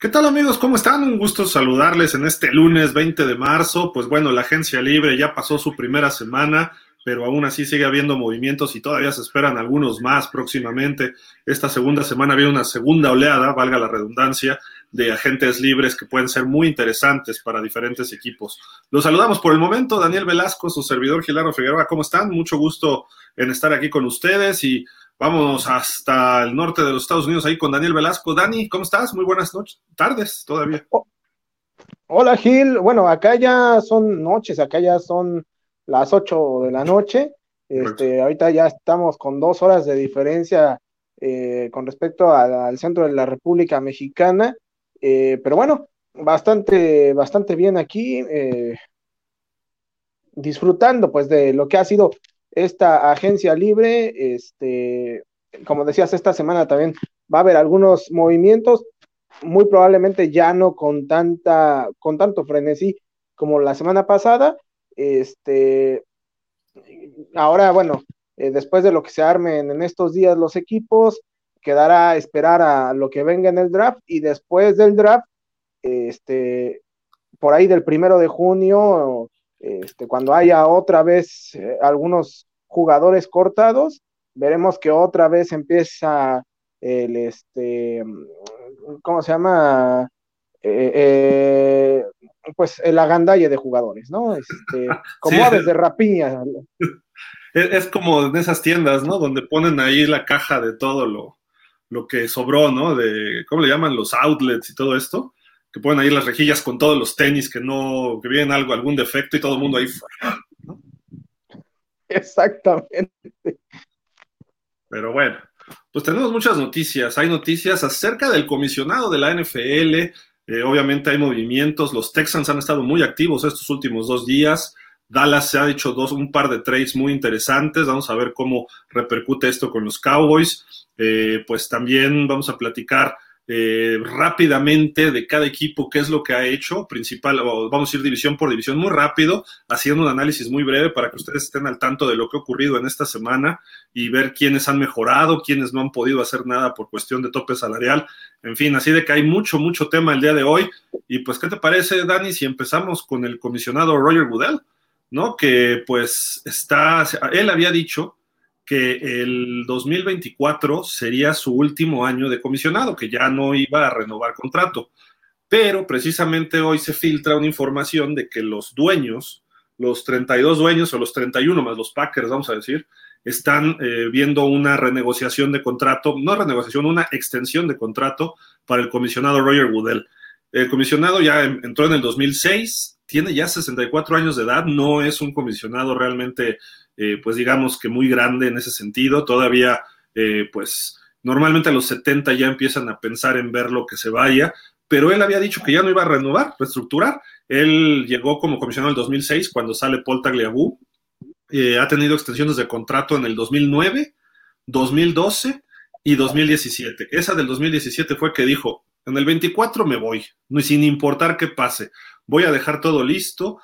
¿Qué tal, amigos? ¿Cómo están? Un gusto saludarles en este lunes 20 de marzo. Pues bueno, la agencia libre ya pasó su primera semana, pero aún así sigue habiendo movimientos y todavía se esperan algunos más próximamente. Esta segunda semana viene una segunda oleada, valga la redundancia, de agentes libres que pueden ser muy interesantes para diferentes equipos. Los saludamos por el momento, Daniel Velasco, su servidor Gilardo Figueroa. ¿Cómo están? Mucho gusto en estar aquí con ustedes y vámonos hasta el norte de los Estados Unidos ahí con Daniel Velasco. Dani, ¿cómo estás? Muy buenas noches, tardes todavía. Hola Gil, bueno, acá ya son noches, acá ya son las 8 de la noche, ahorita ya estamos con 2 horas de diferencia con respecto al centro de la República Mexicana, pero bueno, bastante bien aquí, disfrutando pues de lo que ha sido esta agencia libre. Como decías, esta semana también va a haber algunos movimientos, muy probablemente ya no con tanto frenesí como la semana pasada. Ahora, bueno, después de lo que se armen en estos días los equipos, quedará esperar a lo que venga en el draft, y después del draft, por ahí del 1 de junio, cuando haya otra vez algunos jugadores cortados, veremos que otra vez empieza el ¿cómo se llama? Pues el agandalle de jugadores, ¿no? Como sí, aves de rapiña. Es como en esas tiendas, ¿no? Donde ponen ahí la caja de todo lo que sobró, ¿no? De, ¿cómo le llaman? Los outlets y todo esto. Que ponen ahí las rejillas con todos los tenis que vienen algún defecto y todo el mundo ahí, ¿no? Exactamente. Pero bueno, pues tenemos muchas noticias. Hay noticias acerca del comisionado de la NFL. Obviamente hay movimientos. Los Texans han estado muy activos estos últimos 2 días. Dallas se ha hecho un par de trades muy interesantes. Vamos a ver cómo repercute esto con los Cowboys. Pues también vamos a platicar rápidamente de cada equipo, qué es lo que ha hecho, vamos a ir división por división muy rápido, haciendo un análisis muy breve para que ustedes estén al tanto de lo que ha ocurrido en esta semana y ver quiénes han mejorado, quiénes no han podido hacer nada por cuestión de tope salarial, en fin, así de que hay mucho tema el día de hoy. Y pues, ¿qué te parece, Dani, si empezamos con el comisionado Roger Goodell, ¿no? Que pues él había dicho que el 2024 sería su último año de comisionado, que ya no iba a renovar contrato. Pero precisamente hoy se filtra una información de que los dueños, los 32 dueños o los 31 más los Packers, vamos a decir, están viendo una renegociación de contrato, no renegociación, una extensión de contrato para el comisionado Roger Goodell. El comisionado ya entró en el 2006, tiene ya 64 años de edad, no es un comisionado realmente pues digamos que muy grande en ese sentido. Todavía, pues normalmente a los 70 ya empiezan a pensar en ver lo que se vaya, pero él había dicho que ya no iba a reestructurar. Él llegó como comisionado en el 2006 cuando sale Paul Tagliabue, ha tenido extensiones de contrato en el 2009, 2012 y 2017. Esa del 2017 fue que dijo, en el 24 me voy, sin importar qué pase, voy a dejar todo listo.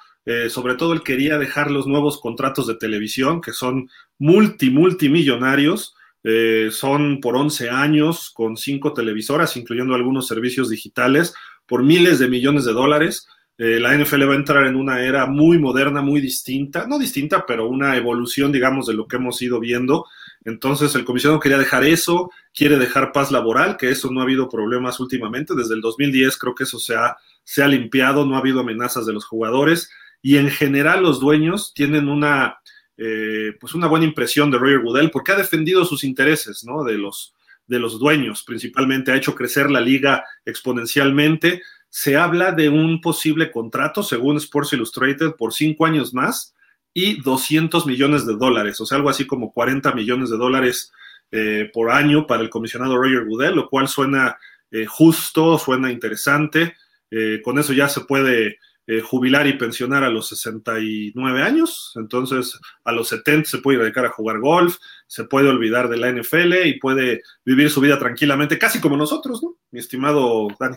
Sobre todo él quería dejar los nuevos contratos de televisión, que son multimillonarios, son por 11 años, con 5 televisoras, incluyendo algunos servicios digitales, por miles de millones de dólares. La NFL va a entrar en una era muy moderna, muy distinta, no distinta, pero una evolución, digamos, de lo que hemos ido viendo. Entonces el comisionado quería dejar eso, quiere dejar paz laboral, que eso no ha habido problemas últimamente, desde el 2010 creo que eso se ha limpiado, no ha habido amenazas de los jugadores. Y en general los dueños tienen una buena impresión de Roger Goodell porque ha defendido sus intereses, ¿no? de los dueños principalmente, ha hecho crecer la liga exponencialmente. Se habla de un posible contrato, según Sports Illustrated, por 5 años más y $200 millones, o sea, algo así como $40 millones por año para el comisionado Roger Goodell, lo cual suena justo, suena interesante. Con eso ya se puede jubilar y pensionar a los 69 años, entonces a los 70 se puede ir a dedicar a jugar golf, se puede olvidar de la NFL y puede vivir su vida tranquilamente, casi como nosotros, ¿no? Mi estimado Dani.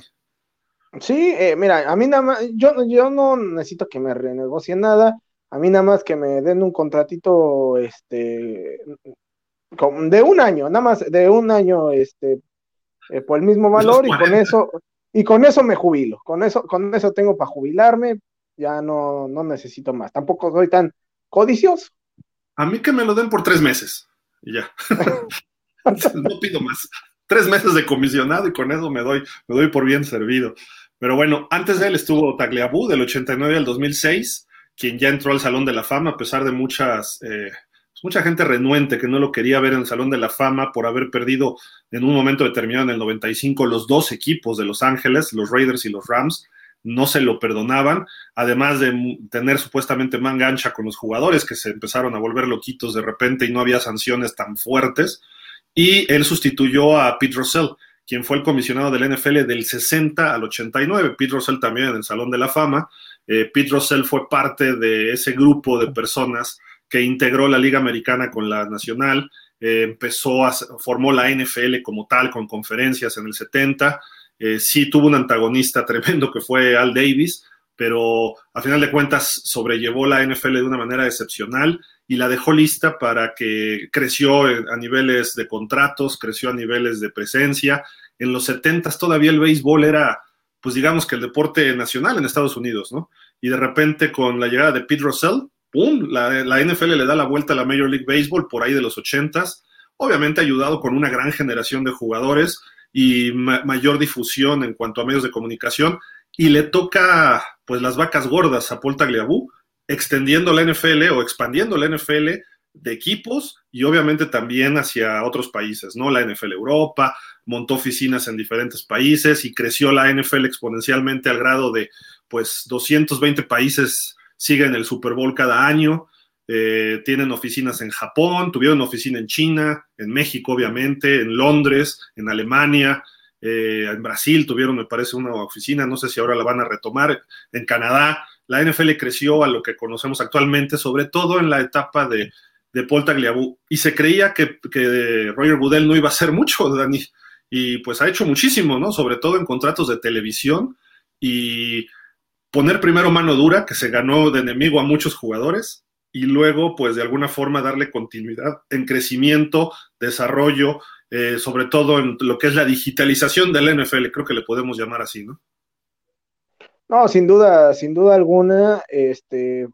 Sí, mira, a mí nada más, yo no necesito que me renegocie nada, a mí nada más que me den un contratito, de un año, por el mismo valor, y con eso... Y con eso me jubilo, con eso tengo para jubilarme, ya no necesito más, tampoco soy tan codicioso. A mí que me lo den por 3 meses, y ya. No pido más. 3 meses de comisionado y con eso me doy por bien servido. Pero bueno, antes de él estuvo Tagliabue, del 89 al 2006, quien ya entró al Salón de la Fama, a pesar de mucha gente renuente que no lo quería ver en el Salón de la Fama por haber perdido en un momento determinado en el 95 los 2 equipos de Los Ángeles, los Raiders y los Rams, no se lo perdonaban, además de tener supuestamente manga ancha con los jugadores que se empezaron a volver loquitos de repente y no había sanciones tan fuertes, y él sustituyó a Pete Rozelle, quien fue el comisionado del NFL del 60 al 89, Pete Rozelle también en el Salón de la Fama. Pete Rozelle fue parte de ese grupo de personas que integró la Liga Americana con la Nacional, formó la NFL como tal, con conferencias en el 70, sí tuvo un antagonista tremendo que fue Al Davis, pero a final de cuentas sobrellevó la NFL de una manera excepcional y la dejó lista para que creció a niveles de contratos, creció a niveles de presencia. En los 70s todavía el béisbol era, pues digamos que el deporte nacional en Estados Unidos, ¿no? Y de repente con la llegada de Pete Rozelle, ¡pum!, la NFL le da la vuelta a la Major League Baseball por ahí de los 80s, obviamente ayudado con una gran generación de jugadores y mayor difusión en cuanto a medios de comunicación, y le toca pues las vacas gordas a Paul Tagliabue, extendiendo la NFL o expandiendo la NFL de equipos y obviamente también hacia otros países, ¿no? La NFL Europa, montó oficinas en diferentes países y creció la NFL exponencialmente al grado de pues 220 países siguen el Super Bowl cada año, tienen oficinas en Japón, tuvieron oficina en China, en México obviamente, en Londres, en Alemania, en Brasil tuvieron me parece una oficina, no sé si ahora la van a retomar, en Canadá. La NFL creció a lo que conocemos actualmente, sobre todo en la etapa de Paul Tagliabue, y se creía que Roger Goodell no iba a hacer mucho, Dani, y pues ha hecho muchísimo, ¿no? Sobre todo en contratos de televisión y poner primero mano dura, que se ganó de enemigo a muchos jugadores, y luego, pues, de alguna forma darle continuidad en crecimiento, desarrollo, sobre todo en lo que es la digitalización de la NFL, creo que le podemos llamar así, ¿no? No, sin duda alguna,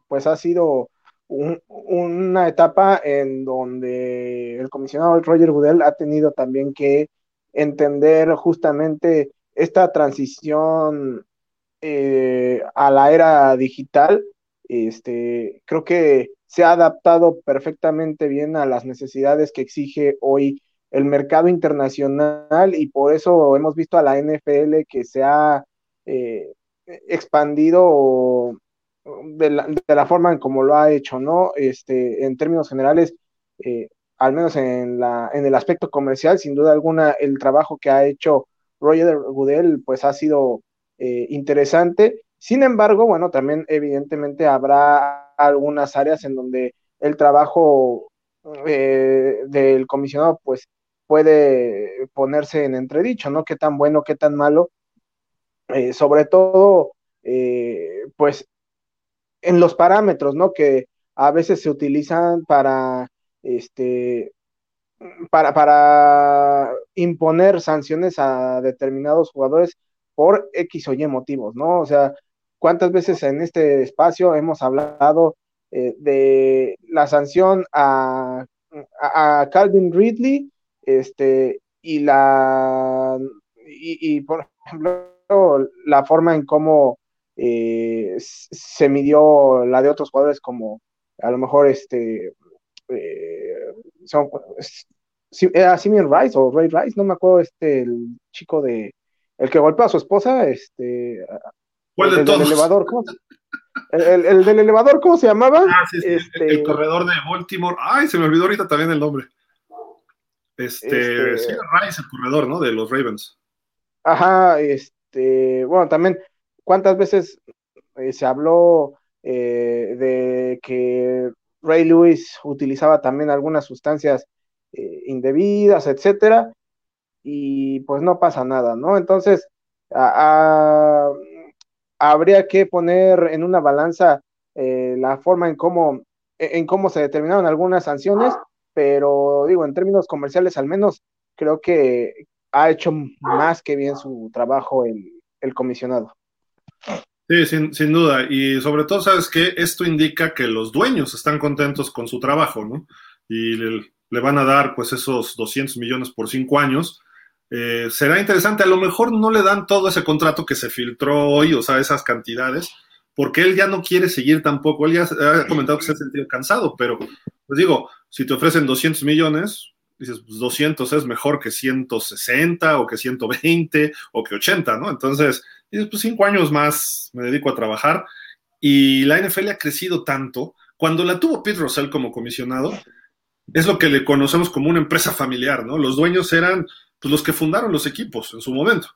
pues ha sido una etapa en donde el comisionado Roger Goodell ha tenido también que entender justamente esta transición a la era digital. Creo que se ha adaptado perfectamente bien a las necesidades que exige hoy el mercado internacional y por eso hemos visto a la NFL que se ha expandido de la forma en como lo ha hecho, ¿no? En términos generales, al menos en el aspecto comercial, sin duda alguna el trabajo que ha hecho Roger Goodell pues ha sido interesante. Sin embargo, bueno, también evidentemente habrá algunas áreas en donde el trabajo del comisionado pues puede ponerse en entredicho, ¿no? Qué tan bueno, qué tan malo, sobre todo pues en los parámetros, ¿no? Que a veces se utilizan para imponer sanciones a determinados jugadores por X o Y motivos, ¿no? O sea, ¿cuántas veces en este espacio hemos hablado de la sanción a Calvin Ridley, y por ejemplo, la forma en cómo se midió la de otros jugadores, como a lo mejor era Xavier Rice o Ray Rice, no me acuerdo, el chico de el que golpeó a su esposa, ¿cuál de todos? Del elevador, ¿cómo? El del elevador, ¿cómo se llamaba? Ah, sí, el corredor de Baltimore. Ay, se me olvidó ahorita también el nombre. Sí, Rice, el corredor, ¿no? De los Ravens. Ajá, bueno, también, ¿cuántas veces se habló de que Ray Lewis utilizaba también algunas sustancias indebidas, etcétera? Y pues no pasa nada, ¿no? Entonces, habría que poner en una balanza la forma en cómo se determinaron algunas sanciones, pero digo, en términos comerciales al menos, creo que ha hecho más que bien su trabajo el, el comisionado. Sí, sin duda. Y sobre todo, ¿sabes qué? Esto indica que los dueños están contentos con su trabajo, ¿no? Y le van a dar, pues, esos 200 millones por 5 años. Será interesante. A lo mejor no le dan todo ese contrato que se filtró hoy, o sea, esas cantidades, porque él ya no quiere seguir tampoco. Él ya ha comentado que se ha sentido cansado, pero, pues digo, si te ofrecen 200 millones... dices, pues 200 es mejor que 160 o que 120 o que 80, ¿no? Entonces, dices, pues 5 años más me dedico a trabajar. Y la NFL ha crecido tanto. Cuando la tuvo Pete Rozelle como comisionado, es lo que le conocemos como una empresa familiar, ¿no? Los dueños eran, pues, los que fundaron los equipos en su momento,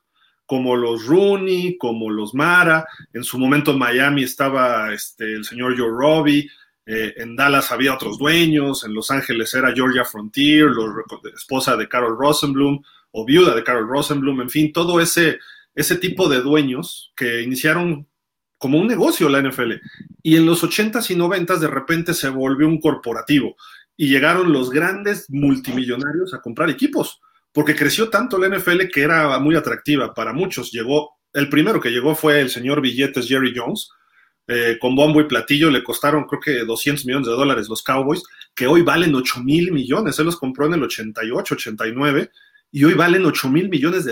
como los Rooney, como los Mara. En su momento en Miami estaba el señor Joe Robbie. En Dallas había otros dueños, en Los Ángeles era Georgia Frontier, esposa de Carol Rosenblum, o viuda de Carol Rosenblum, en fin, todo ese tipo de dueños que iniciaron como un negocio la NFL. Y en los 80s y 90s de repente se volvió un corporativo y llegaron los grandes multimillonarios a comprar equipos, porque creció tanto la NFL que era muy atractiva para muchos. El primero que llegó fue el señor billetes Jerry Jones. Con bombo y platillo le costaron, creo que $200 millones los Cowboys, que hoy valen $8,000 millones. Él los compró en el 88, 89 y hoy valen $8,000 millones.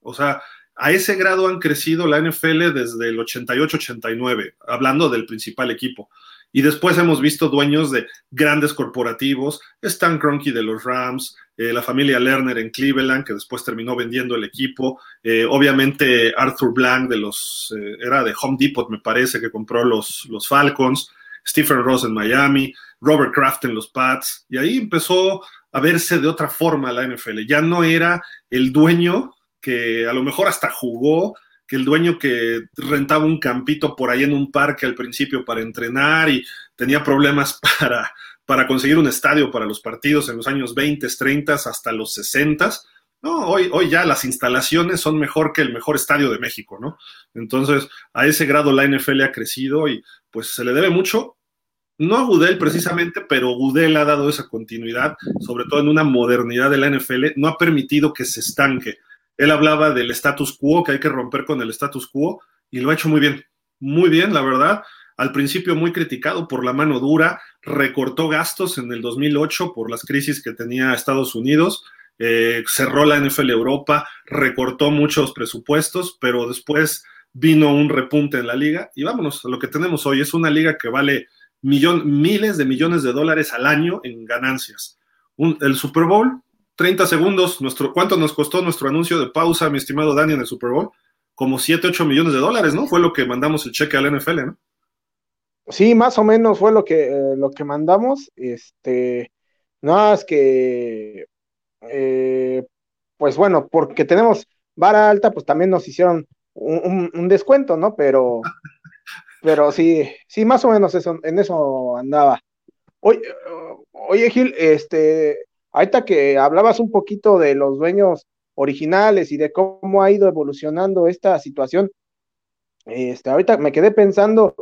O sea, a ese grado han crecido la NFL desde el 88, 89, hablando del principal equipo. Y después hemos visto dueños de grandes corporativos, Stan Kroenke de los Rams, la familia Lerner en Cleveland, que después terminó vendiendo el equipo, obviamente Arthur Blank era de Home Depot, me parece, que compró los Falcons, Stephen Ross en Miami, Robert Kraft en los Pats, y ahí empezó a verse de otra forma la NFL. Ya no era el dueño que a lo mejor hasta jugó, que el dueño que rentaba un campito por ahí en un parque al principio para entrenar y tenía problemas para conseguir un estadio para los partidos en los años 20, 30, hasta los 60. No, hoy ya las instalaciones son mejor que el mejor estadio de México, ¿no? Entonces, a ese grado la NFL ha crecido y pues se le debe mucho, no a Goodell precisamente, pero Goodell ha dado esa continuidad, sobre todo en una modernidad de la NFL, no ha permitido que se estanque. Él hablaba del status quo, que hay que romper con el status quo, y lo ha hecho muy bien, la verdad. Al principio muy criticado por la mano dura, recortó gastos en el 2008 por las crisis que tenía Estados Unidos, cerró la NFL Europa, recortó muchos presupuestos, pero después vino un repunte en la liga, y vámonos, lo que tenemos hoy es una liga que vale miles de millones de dólares al año en ganancias. El Super Bowl... 30 segundos, ¿cuánto nos costó nuestro anuncio de pausa, mi estimado Dani, en el Super Bowl? Como 7, 8 millones de dólares, ¿no? Fue lo que mandamos el cheque a la NFL, ¿no? Sí, más o menos fue lo que mandamos. No, es que... pues bueno, porque tenemos vara alta, pues también nos hicieron un descuento, ¿no? Pero sí, más o menos eso, en eso andaba. Oye, Gil, ahorita que hablabas un poquito de los dueños originales y de cómo ha ido evolucionando esta situación, ahorita me quedé pensando,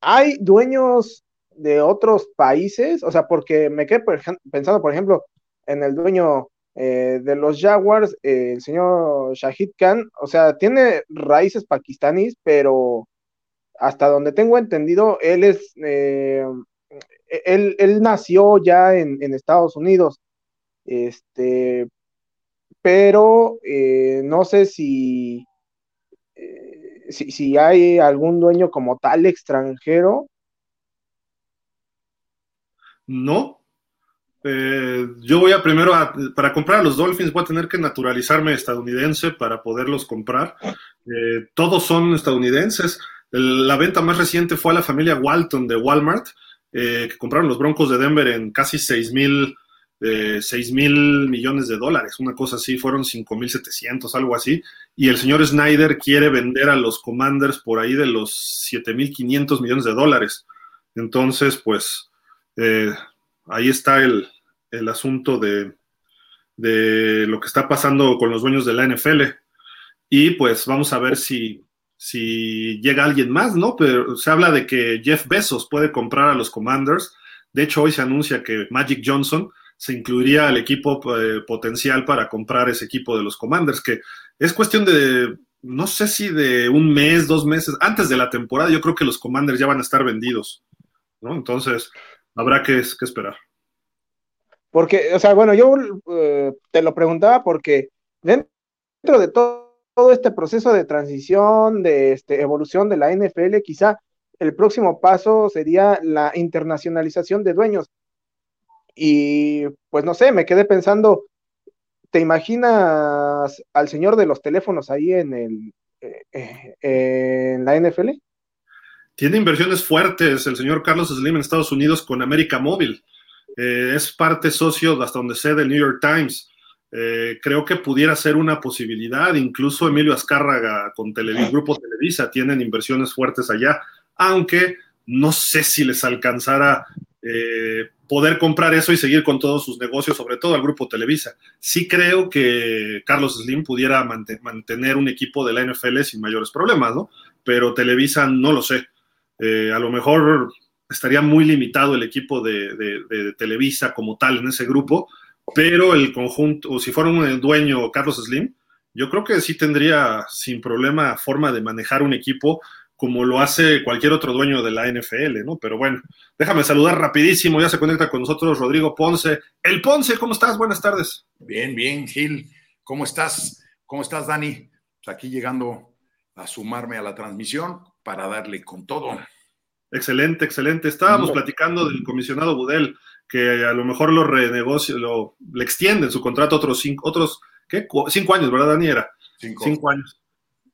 ¿hay dueños de otros países? O sea, porque me quedé pensando, por ejemplo, en el dueño de los Jaguars, el señor Shahid Khan. O sea, tiene raíces pakistaníes, pero hasta donde tengo entendido, él es... Él nació ya en Estados Unidos, pero no sé si hay algún dueño como tal extranjero. No, yo voy a primero, para comprar a los Dolphins voy a tener que naturalizarme estadounidense para poderlos comprar. Todos son estadounidenses. La venta más reciente fue a la familia Walton de Walmart, que compraron los Broncos de Denver en casi 6,000 millones de dólares, una cosa así, fueron 5,700, algo así, y el señor Snyder quiere vender a los Commanders por ahí de los 7,500 millones de dólares. Entonces, pues, ahí está el asunto de lo que está pasando con los dueños de la NFL, y pues vamos a ver si llega alguien más, ¿no? Pero se habla de que Jeff Bezos puede comprar a los Commanders. De hecho, hoy se anuncia que Magic Johnson se incluiría al equipo potencial para comprar ese equipo de los Commanders, que es cuestión de, no sé si de un mes, 2 meses, antes de la temporada, yo creo que los Commanders ya van a estar vendidos, ¿no? Entonces, habrá que esperar. Porque, o sea, bueno, yo te lo preguntaba porque dentro de todo este proceso de transición, de evolución de la NFL, quizá el próximo paso sería la internacionalización de dueños. Y, pues, no sé, me quedé pensando, ¿te imaginas al señor de los teléfonos ahí en la NFL? Tiene inversiones fuertes el señor Carlos Slim en Estados Unidos con América Móvil. Es parte socio, hasta donde sé, del New York Times. Creo que pudiera ser una posibilidad. Incluso Emilio Azcárraga con Grupo Televisa tienen inversiones fuertes allá, aunque no sé si les alcanzara poder comprar eso y seguir con todos sus negocios, sobre todo al Grupo Televisa. Sí creo que Carlos Slim pudiera mantener un equipo de la NFL sin mayores problemas, ¿no? Pero Televisa no lo sé. A lo mejor estaría muy limitado el equipo de Televisa como tal en ese grupo, pero el conjunto, o si fuera un dueño Carlos Slim, yo creo que sí tendría sin problema forma de manejar un equipo como lo hace cualquier otro dueño de la NFL, ¿no? Pero bueno, déjame saludar rapidísimo, ya se conecta con nosotros Rodrigo Ponce. El Ponce, ¿cómo estás? Buenas tardes. Bien, bien, Gil. ¿Cómo estás? ¿Cómo estás, Dani? Pues aquí llegando a sumarme a la transmisión para darle con todo. Excelente, excelente. Estábamos platicando del comisionado Goodell, que a lo mejor lo renegocia, le extienden su contrato otros cinco años, ¿verdad, Dani? Era 5 años.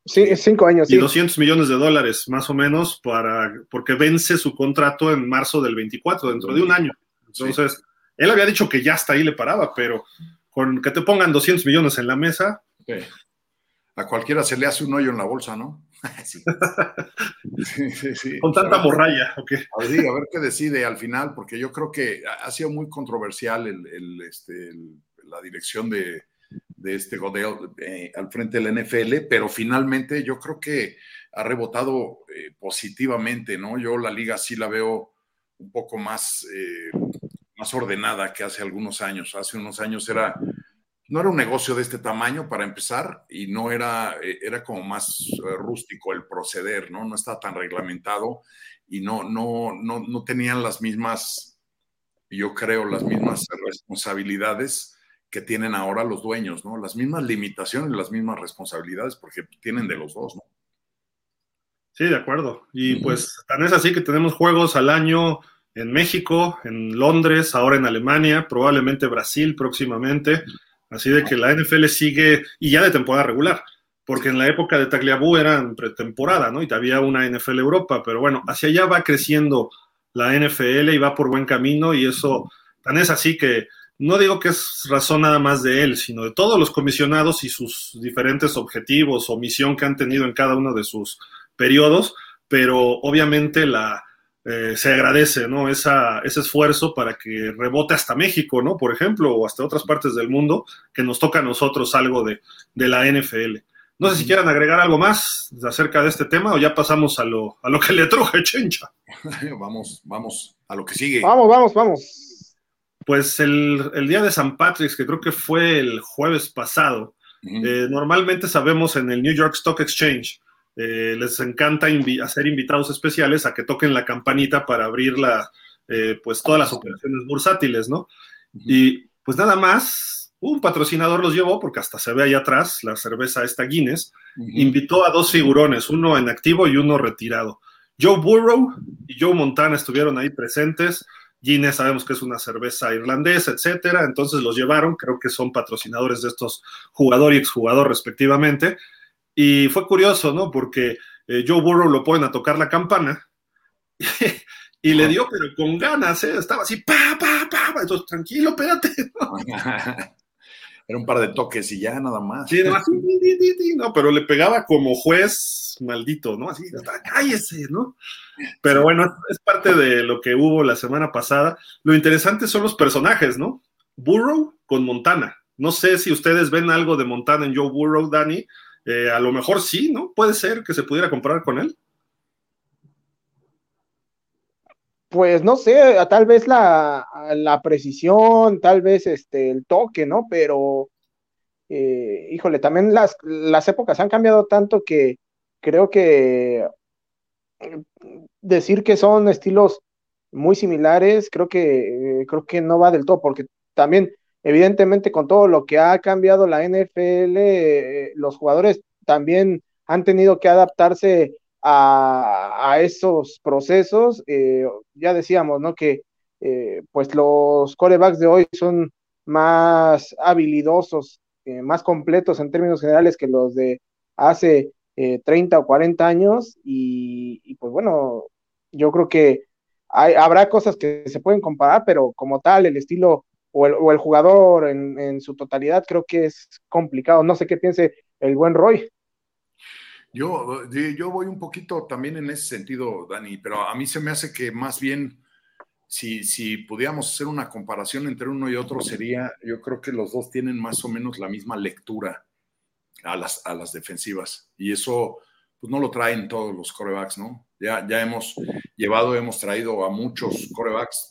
Sí, 5 años, sí. Y $200 millones, más o menos, porque vence su contrato en marzo del 24, dentro de un año. Entonces, sí, él había dicho que ya hasta ahí le paraba, pero con que te pongan $200 millones en la mesa... Okay. A cualquiera se le hace un hoyo en la bolsa, ¿no? Sí. Sí. Con tanta morralla, ¿ok? A ver qué decide al final, porque yo creo que ha sido muy controversial la dirección de este Goodell al frente del NFL, pero finalmente yo creo que ha rebotado positivamente, ¿no? Yo la liga sí la veo un poco más ordenada que hace algunos años. Hace unos años no era un negocio de este tamaño para empezar y no era como más rústico el proceder, ¿no? No estaba tan reglamentado y no tenían las mismas, yo creo, las mismas responsabilidades que tienen ahora los dueños, ¿no? Las mismas limitaciones, las mismas responsabilidades, porque tienen de los dos, ¿no? Sí, de acuerdo. Y pues tan es así que tenemos juegos al año en México, en Londres, ahora en Alemania, probablemente Brasil próximamente. Así de que la NFL sigue, y ya de temporada regular, porque en la época de Tagliabue eran pretemporada, ¿no? Y había una NFL Europa, pero bueno, hacia allá va creciendo la NFL y va por buen camino, y eso tan es así que no digo que es razón nada más de él, sino de todos los comisionados y sus diferentes objetivos o misión que han tenido en cada uno de sus periodos, pero obviamente se agradece, ¿no? Ese esfuerzo para que rebote hasta México, ¿no? Por ejemplo, o hasta otras partes del mundo, que nos toca a nosotros algo de la NFL. No sé si quieran agregar algo más acerca de este tema o ya pasamos a lo que le truje, Chencha. Vamos a lo que sigue. Vamos. Pues el día de San Patrick's, que creo que fue el jueves pasado, normalmente sabemos en el New York Stock Exchange, les encanta hacer invitados especiales a que toquen la campanita para abrir pues todas las operaciones bursátiles, ¿no? Uh-huh. Y pues nada más, un patrocinador los llevó, porque hasta se ve ahí atrás, la cerveza esta Guinness, invitó a 2 figurones, uno en activo y uno retirado. Joe Burrow y Joe Montana estuvieron ahí presentes. Guinness sabemos que es una cerveza irlandesa, etcétera, entonces los llevaron, creo que son patrocinadores de estos jugador y exjugador respectivamente. Y fue curioso, ¿no? Porque Joe Burrow lo ponen a tocar la campana y le dio, pero con ganas, ¿eh? Estaba así, pa. Entonces, tranquilo, espérate. ¿No? Era un par de toques y ya, nada más. Sí, nada más. No, pero le pegaba como juez maldito, ¿no? Así, cállese, ¿no? Pero bueno, es parte de lo que hubo la semana pasada. Lo interesante son los personajes, ¿no? Burrow con Montana. No sé si ustedes ven algo de Montana en Joe Burrow, Dani. A lo mejor sí, ¿no? Puede ser que se pudiera comparar con él. pues no sé, tal vez la precisión, tal vez el toque, ¿no? Pero, híjole, también las épocas han cambiado tanto que creo que decir que son estilos muy similares, creo que no va del todo, porque también, evidentemente, con todo lo que ha cambiado la NFL, los jugadores también han tenido que adaptarse a esos procesos. Ya decíamos, ¿no?, que pues los quarterbacks de hoy son más habilidosos, más completos en términos generales que los de hace 30 o 40 años, y pues bueno, yo creo que habrá cosas que se pueden comparar, pero como tal, el estilo o el jugador en su totalidad creo que es complicado. No sé qué piense el buen Roy. Yo voy un poquito también en ese sentido, Dani, pero a mí se me hace que más bien si pudiéramos hacer una comparación entre uno y otro sería, yo creo que los dos tienen más o menos la misma lectura a las defensivas, y eso pues no lo traen todos los quarterbacks, ¿no? Ya hemos traído a muchos quarterbacks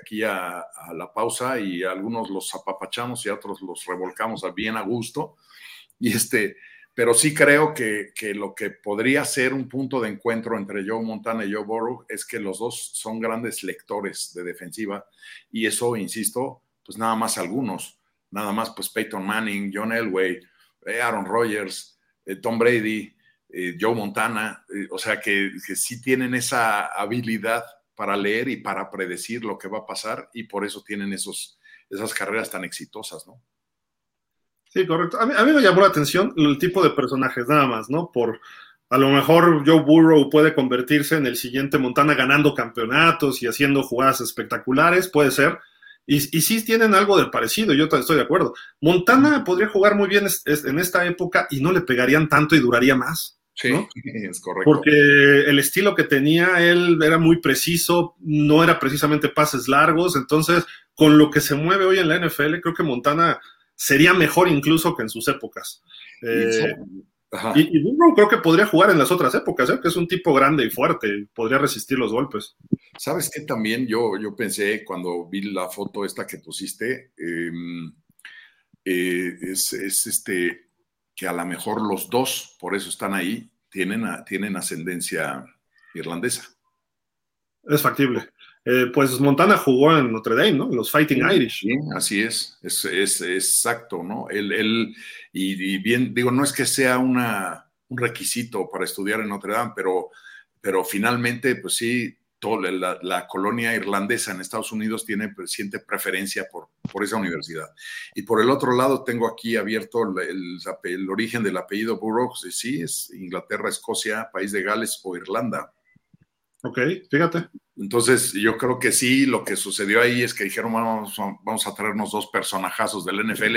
aquí a la pausa, y a algunos los apapachamos y a otros los revolcamos bien a gusto, y pero sí creo que lo que podría ser un punto de encuentro entre Joe Montana y Joe Burrow es que los dos son grandes lectores de defensiva, y eso, insisto, pues nada más algunos, pues Peyton Manning, John Elway, Aaron Rodgers, Tom Brady, Joe Montana, o sea que sí tienen esa habilidad para leer y para predecir lo que va a pasar, y por eso tienen esas carreras tan exitosas, ¿no? Sí, correcto. A mí me llamó la atención el tipo de personajes, nada más, ¿no? A lo mejor Joe Burrow puede convertirse en el siguiente Montana ganando campeonatos y haciendo jugadas espectaculares, puede ser. Y sí tienen algo de parecido, yo estoy de acuerdo. Montana podría jugar muy bien en esta época y no le pegarían tanto y duraría más, ¿no? Sí, es correcto. Porque el estilo que tenía él era muy preciso, no era precisamente pases largos, entonces con lo que se mueve hoy en la NFL, creo que Montana sería mejor incluso que en sus épocas. Y Burrow creo que podría jugar en las otras épocas, que es un tipo grande y fuerte, podría resistir los golpes. ¿Sabes qué? También yo pensé cuando vi la foto esta que pusiste, que a lo mejor los dos, por eso están ahí, tienen ascendencia irlandesa. Es factible. Pues Montana jugó en Notre Dame, ¿no? Los Fighting Irish. Sí, así es exacto, ¿no? Él y bien, digo, no es que sea un requisito para estudiar en Notre Dame, pero finalmente, pues sí, toda la colonia irlandesa en Estados Unidos siente preferencia por esa universidad. Y por el otro lado, tengo aquí abierto el origen del apellido Burrow, sí, es Inglaterra, Escocia, País de Gales o Irlanda. Ok, fíjate. Entonces, yo creo que sí, lo que sucedió ahí es que dijeron, vamos a traernos dos personajazos del NFL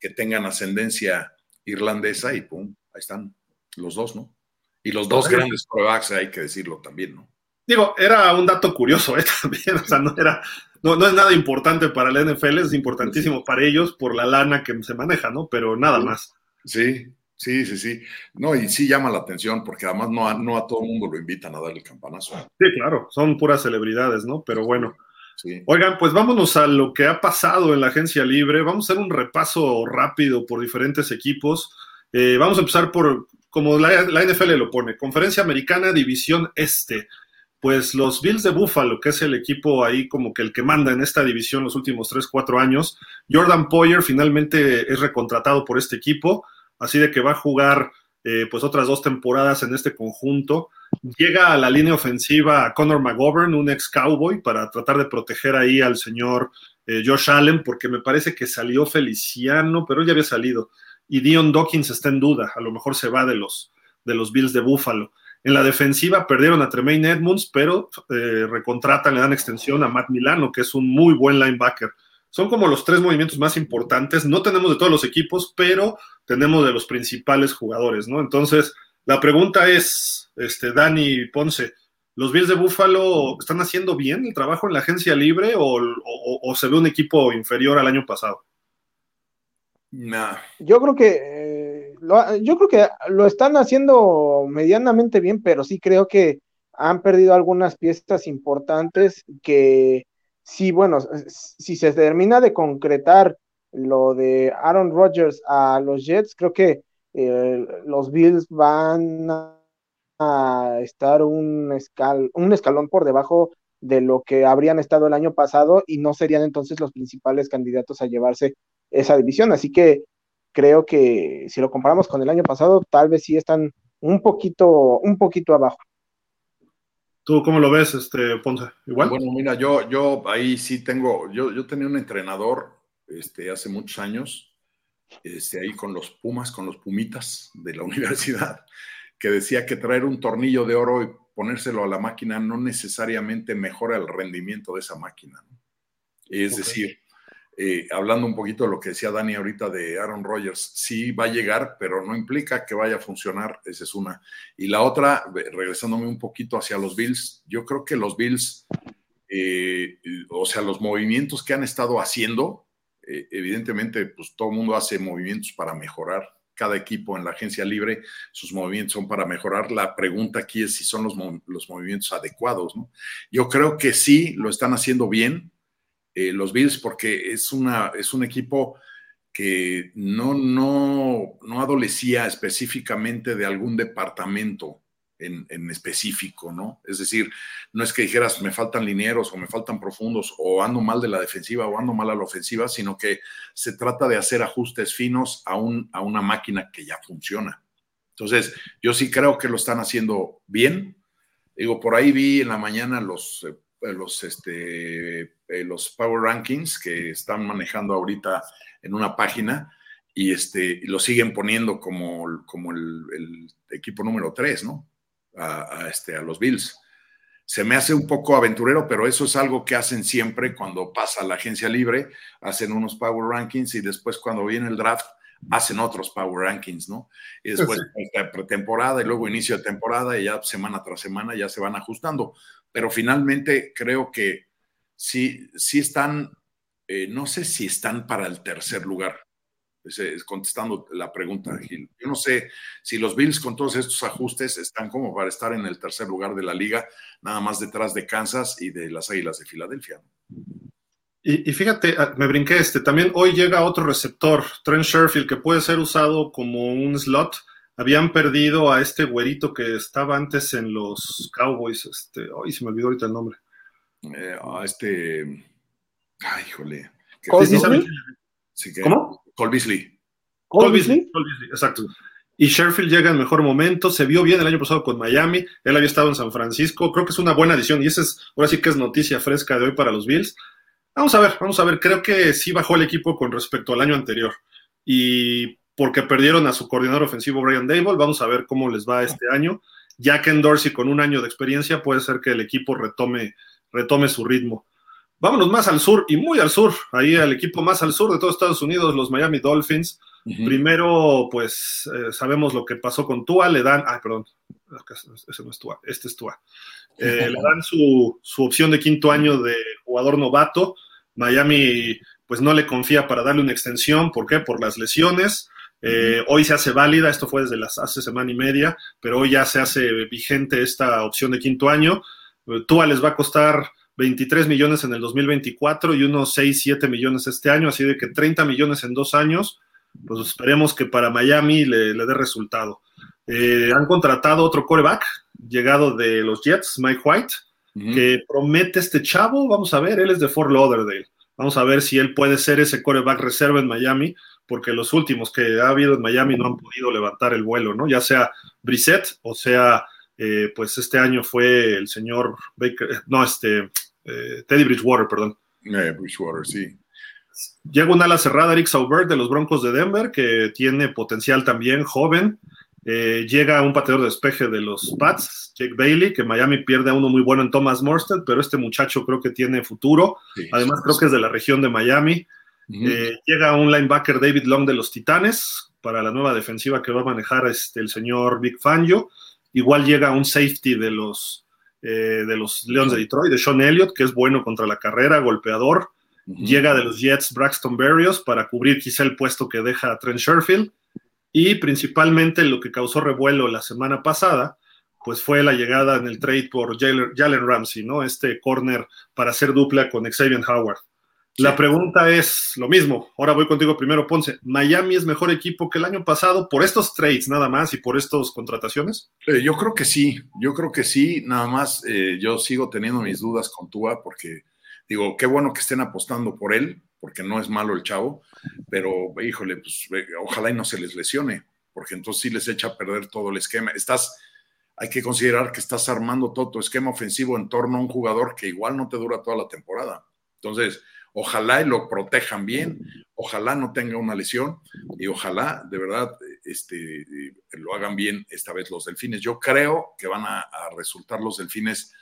que tengan ascendencia irlandesa, y pum, ahí están los dos, ¿no? Y los dos grandes quarterbacks, hay que decirlo también, ¿no? Digo, era un dato curioso, también, o sea, no es nada importante para el NFL, es importantísimo para ellos por la lana que se maneja, ¿no? Pero nada más. Sí. No, y sí llama la atención, porque además no a todo el mundo lo invitan a dar el campanazo. Sí, claro, son puras celebridades, ¿no? Pero bueno. Sí. Oigan, pues vámonos a lo que ha pasado en la agencia libre. Vamos a hacer un repaso rápido por diferentes equipos. Vamos a empezar por, como la NFL lo pone, Conferencia Americana, División Este. Pues los Bills de Buffalo, que es el equipo ahí como que el que manda en esta división los últimos 3-4 años. Jordan Poyer finalmente es recontratado por este equipo. Así de que va a jugar pues otras 2 temporadas en este conjunto. Llega a la línea ofensiva a Connor McGovern, un ex-Cowboy, para tratar de proteger ahí al señor Josh Allen, porque me parece que salió Feliciano, pero él ya había salido. Y Dion Dawkins está en duda, a lo mejor se va de los Bills de Buffalo. En la defensiva perdieron a Tremaine Edmunds, pero recontratan, le dan extensión a Matt Milano, que es un muy buen linebacker. Son como los 3 movimientos más importantes. No tenemos de todos los equipos, pero tenemos de los principales jugadores, ¿no? Entonces, la pregunta es, Dani Ponce, ¿los Bills de Buffalo están haciendo bien el trabajo en la agencia libre o se ve un equipo inferior al año pasado? Nah. Yo creo que lo están haciendo medianamente bien, pero sí creo que han perdido algunas piezas importantes que, sí, bueno, si se termina de concretar lo de Aaron Rodgers a los Jets, creo que los Bills van a estar un escalón por debajo de lo que habrían estado el año pasado y no serían entonces los principales candidatos a llevarse esa división, así que creo que si lo comparamos con el año pasado, tal vez sí están un poquito abajo. ¿Tú cómo lo ves, Ponce? ¿Igual? Bueno, mira, yo ahí sí tengo, yo tenía un entrenador hace muchos años, ahí con los Pumitas de la universidad, que decía que traer un tornillo de oro y ponérselo a la máquina no necesariamente mejora el rendimiento de esa máquina, ¿no? Es okay. Decir, hablando un poquito de lo que decía Dani ahorita de Aaron Rodgers, sí va a llegar, pero no implica que vaya a funcionar, esa es una. Y la otra, regresándome un poquito hacia los Bills, yo creo que los Bills, los movimientos que han estado haciendo, evidentemente, pues todo el mundo hace movimientos para mejorar, cada equipo en la agencia libre, sus movimientos son para mejorar, la pregunta aquí es si son los movimientos adecuados, ¿no? Yo creo que sí, lo están haciendo bien, los Bills, porque es un equipo que no adolecía específicamente de algún departamento en específico, ¿no? Es decir, no es que dijeras me faltan linieros o me faltan profundos o ando mal de la defensiva o ando mal a la ofensiva, sino que se trata de hacer ajustes finos a una máquina que ya funciona. Entonces, yo sí creo que lo están haciendo bien. Digo, por ahí vi en la mañana los Power Rankings que están manejando ahorita en una página y lo siguen poniendo como el equipo número 3, ¿no? A los Bills. Se me hace un poco aventurero, pero eso es algo que hacen siempre cuando pasa la agencia libre, hacen unos Power Rankings y después cuando viene el draft hacen otros Power Rankings, ¿no? Y después pretemporada y luego inicio de temporada y ya semana tras semana ya se van ajustando. Pero finalmente creo que sí están, no sé si están para el tercer lugar, contestando la pregunta, Gil. Yo no sé si los Bills con todos estos ajustes están como para estar en el tercer lugar de la liga, nada más detrás de Kansas y de las Águilas de Filadelfia. Y fíjate, me brinqué, también hoy llega otro receptor, Trent Sherfield, que puede ser usado como un slot. Habían perdido a este güerito que estaba antes en los Cowboys. Se me olvidó ahorita el nombre. Ay, híjole. ¿Cole Beasley? Sí, ¿cómo? Cole Beasley. ¿Cole Beasley? Cole Beasley, exacto. Y Sherfield llega en mejor momento. Se vio bien el año pasado con Miami. Él había estado en San Francisco. Creo que es una buena adición. Y esa es, ahora sí que es noticia fresca de hoy para los Bills. Vamos a ver. Creo que sí bajó el equipo con respecto al año anterior. Y porque perdieron a su coordinador ofensivo Brian Daboll, vamos a ver cómo les va este año. Ya que en Dorsey, con un año de experiencia, puede ser que el equipo retome su ritmo. Vámonos más al sur, y muy al sur, ahí al equipo más al sur de todos Estados Unidos, los Miami Dolphins. Uh-huh. Primero, pues, sabemos lo que pasó con Tua, le dan... Ay, perdón, ese no es Tua, este es Tua. Le dan su opción de quinto año de jugador novato. Miami, pues, no le confía para darle una extensión. ¿Por qué? Por las lesiones. Hoy se hace válida, esto fue desde hace semana y media, pero hoy ya se hace vigente esta opción de quinto año. Tua les va a costar 23 millones en el 2024 y unos 6-7 millones este año, así de que 30 millones en 2 años, pues esperemos que para Miami le dé resultado. Han contratado otro quarterback, llegado de los Jets, Mike White, que promete este chavo. Vamos a ver, él es de Fort Lauderdale, vamos a ver si él puede ser ese quarterback reserva en Miami, porque los últimos que ha habido en Miami no han podido levantar el vuelo, ¿no? Ya sea Brissett, o sea, pues este año fue el señor Baker, no, Teddy Bridgewater, perdón. Bridgewater, sí. Llega un ala cerrada, Eric Saubert, de los Broncos de Denver, que tiene potencial también, joven. Llega un pateador de despeje de los Pats, Jake Bailey, que Miami pierde a uno muy bueno en Thomas Morstead, pero este muchacho creo que tiene futuro. Sí, además, creo que es de la región de Miami. Llega un linebacker, David Long, de los Titanes, para la nueva defensiva que va a manejar el señor Vic Fangio. Igual llega un safety de los Leones de Detroit, de Sean Elliott, que es bueno contra la carrera, golpeador. Llega de los Jets, Braxton Berrios, para cubrir quizá el puesto que deja a Trent Sherfield. Y principalmente lo que causó revuelo la semana pasada pues fue la llegada en el trade por Jalen Ramsey, ¿no? Este corner para hacer dupla con Xavier Howard. Sí. La pregunta es lo mismo. Ahora voy contigo primero, Ponce. ¿Miami es mejor equipo que el año pasado por estos trades nada más y por estas contrataciones? Yo creo que sí. Yo creo que sí. Nada más yo sigo teniendo mis dudas con Tua porque, digo, qué bueno que estén apostando por él, porque no es malo el chavo, pero, híjole, pues ojalá y no se les lesione, porque entonces sí les echa a perder todo el esquema. Hay que considerar que estás armando todo tu esquema ofensivo en torno a un jugador que igual no te dura toda la temporada. Entonces, ojalá y lo protejan bien, ojalá no tenga una lesión y ojalá, de verdad, lo hagan bien esta vez los Delfines. Yo creo que van a resultar los Delfines.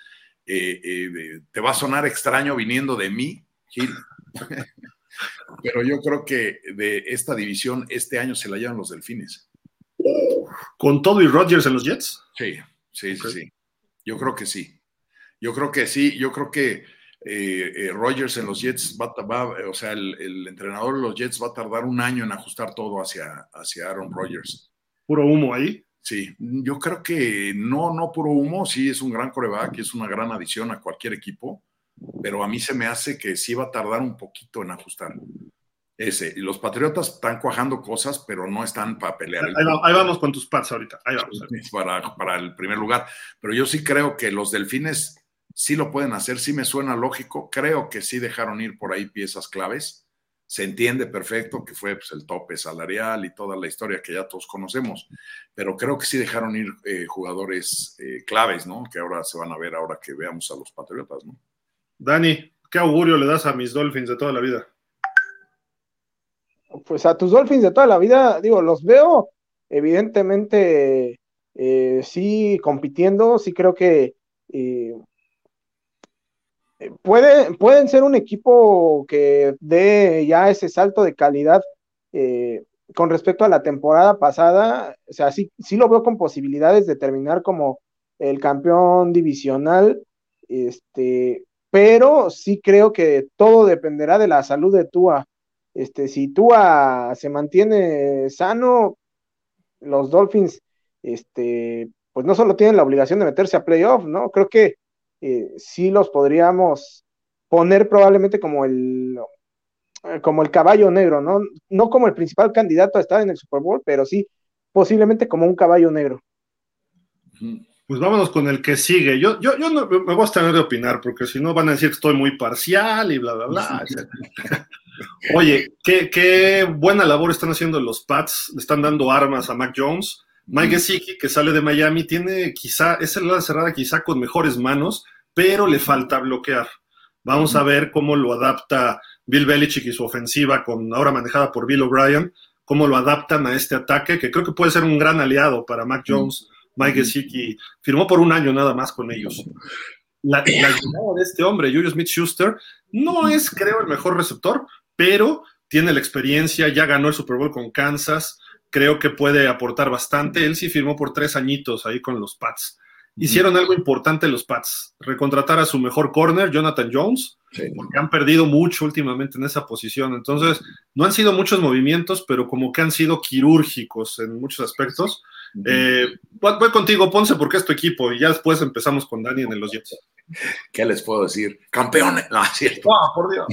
Te va a sonar extraño viniendo de mí, Gil, pero yo creo que de esta división este año se la llevan los Delfines. ¿Con todo y Rodgers en los Jets? Sí. Yo creo que sí. Yo creo que Rodgers en los Jets el entrenador de los Jets va a tardar un año en ajustar todo hacia Aaron Rodgers. ¿Puro humo ahí? Sí, yo creo que no puro humo. Sí, es un gran quarterback, es una gran adición a cualquier equipo, pero a mí se me hace que sí va a tardar un poquito en ajustar. Y los Patriotas están cuajando cosas, pero no están para pelear. Ahí vamos con tus Pats ahorita. Ahí vamos. Para el primer lugar. Pero yo sí creo que los Delfines sí lo pueden hacer, sí me suena lógico. Creo que sí dejaron ir por ahí piezas claves. Se entiende perfecto que fue pues, el tope salarial y toda la historia que ya todos conocemos. Pero creo que sí dejaron ir jugadores claves, ¿no? Que ahora se van a ver ahora que veamos a los Patriotas, ¿no? Dani, ¿qué augurio le das a mis Dolphins de toda la vida? Pues a tus Dolphins de toda la vida, digo, los veo evidentemente sí compitiendo, sí creo que pueden ser un equipo que dé ya ese salto de calidad con respecto a la temporada pasada, o sea, sí lo veo con posibilidades de terminar como el campeón divisional, pero sí creo que todo dependerá de la salud de Tua. Si Tua se mantiene sano, los Dolphins, pues no solo tienen la obligación de meterse a playoff, ¿no? Creo que sí los podríamos poner probablemente como el caballo negro, ¿no? No como el principal candidato a estar en el Super Bowl, pero sí posiblemente como un caballo negro. Pues vámonos con el que sigue. Yo no me voy a tener de opinar, porque si no van a decir que estoy muy parcial y bla, bla, bla. Oye, qué buena labor están haciendo los Pats, le están dando armas a Mac Jones. Mike Gesicki, que sale de Miami, tiene quizá, es el ala cerrada quizá con mejores manos, pero le falta bloquear. Vamos a ver cómo lo adapta Bill Belichick y su ofensiva, ahora manejada por Bill O'Brien, cómo lo adaptan a este ataque, que creo que puede ser un gran aliado para Mac Jones. Mike Gesicki firmó por un año nada más con ellos. La llegada de este hombre, JuJu Smith-Schuster, no es, creo, el mejor receptor, pero tiene la experiencia, ya ganó el Super Bowl con Kansas, creo que puede aportar bastante. Él sí firmó por 3 añitos ahí con los Pats. Hicieron algo importante los Pats, recontratar a su mejor corner, Jonathan Jones, porque han perdido mucho últimamente en esa posición. Entonces, no han sido muchos movimientos, pero como que han sido quirúrgicos en muchos aspectos. Voy contigo, Ponce, porque es tu equipo, y ya después empezamos con Dani en los Jets. ¿Qué les puedo decir? ¡Campeones! No, cierto. No, por Dios.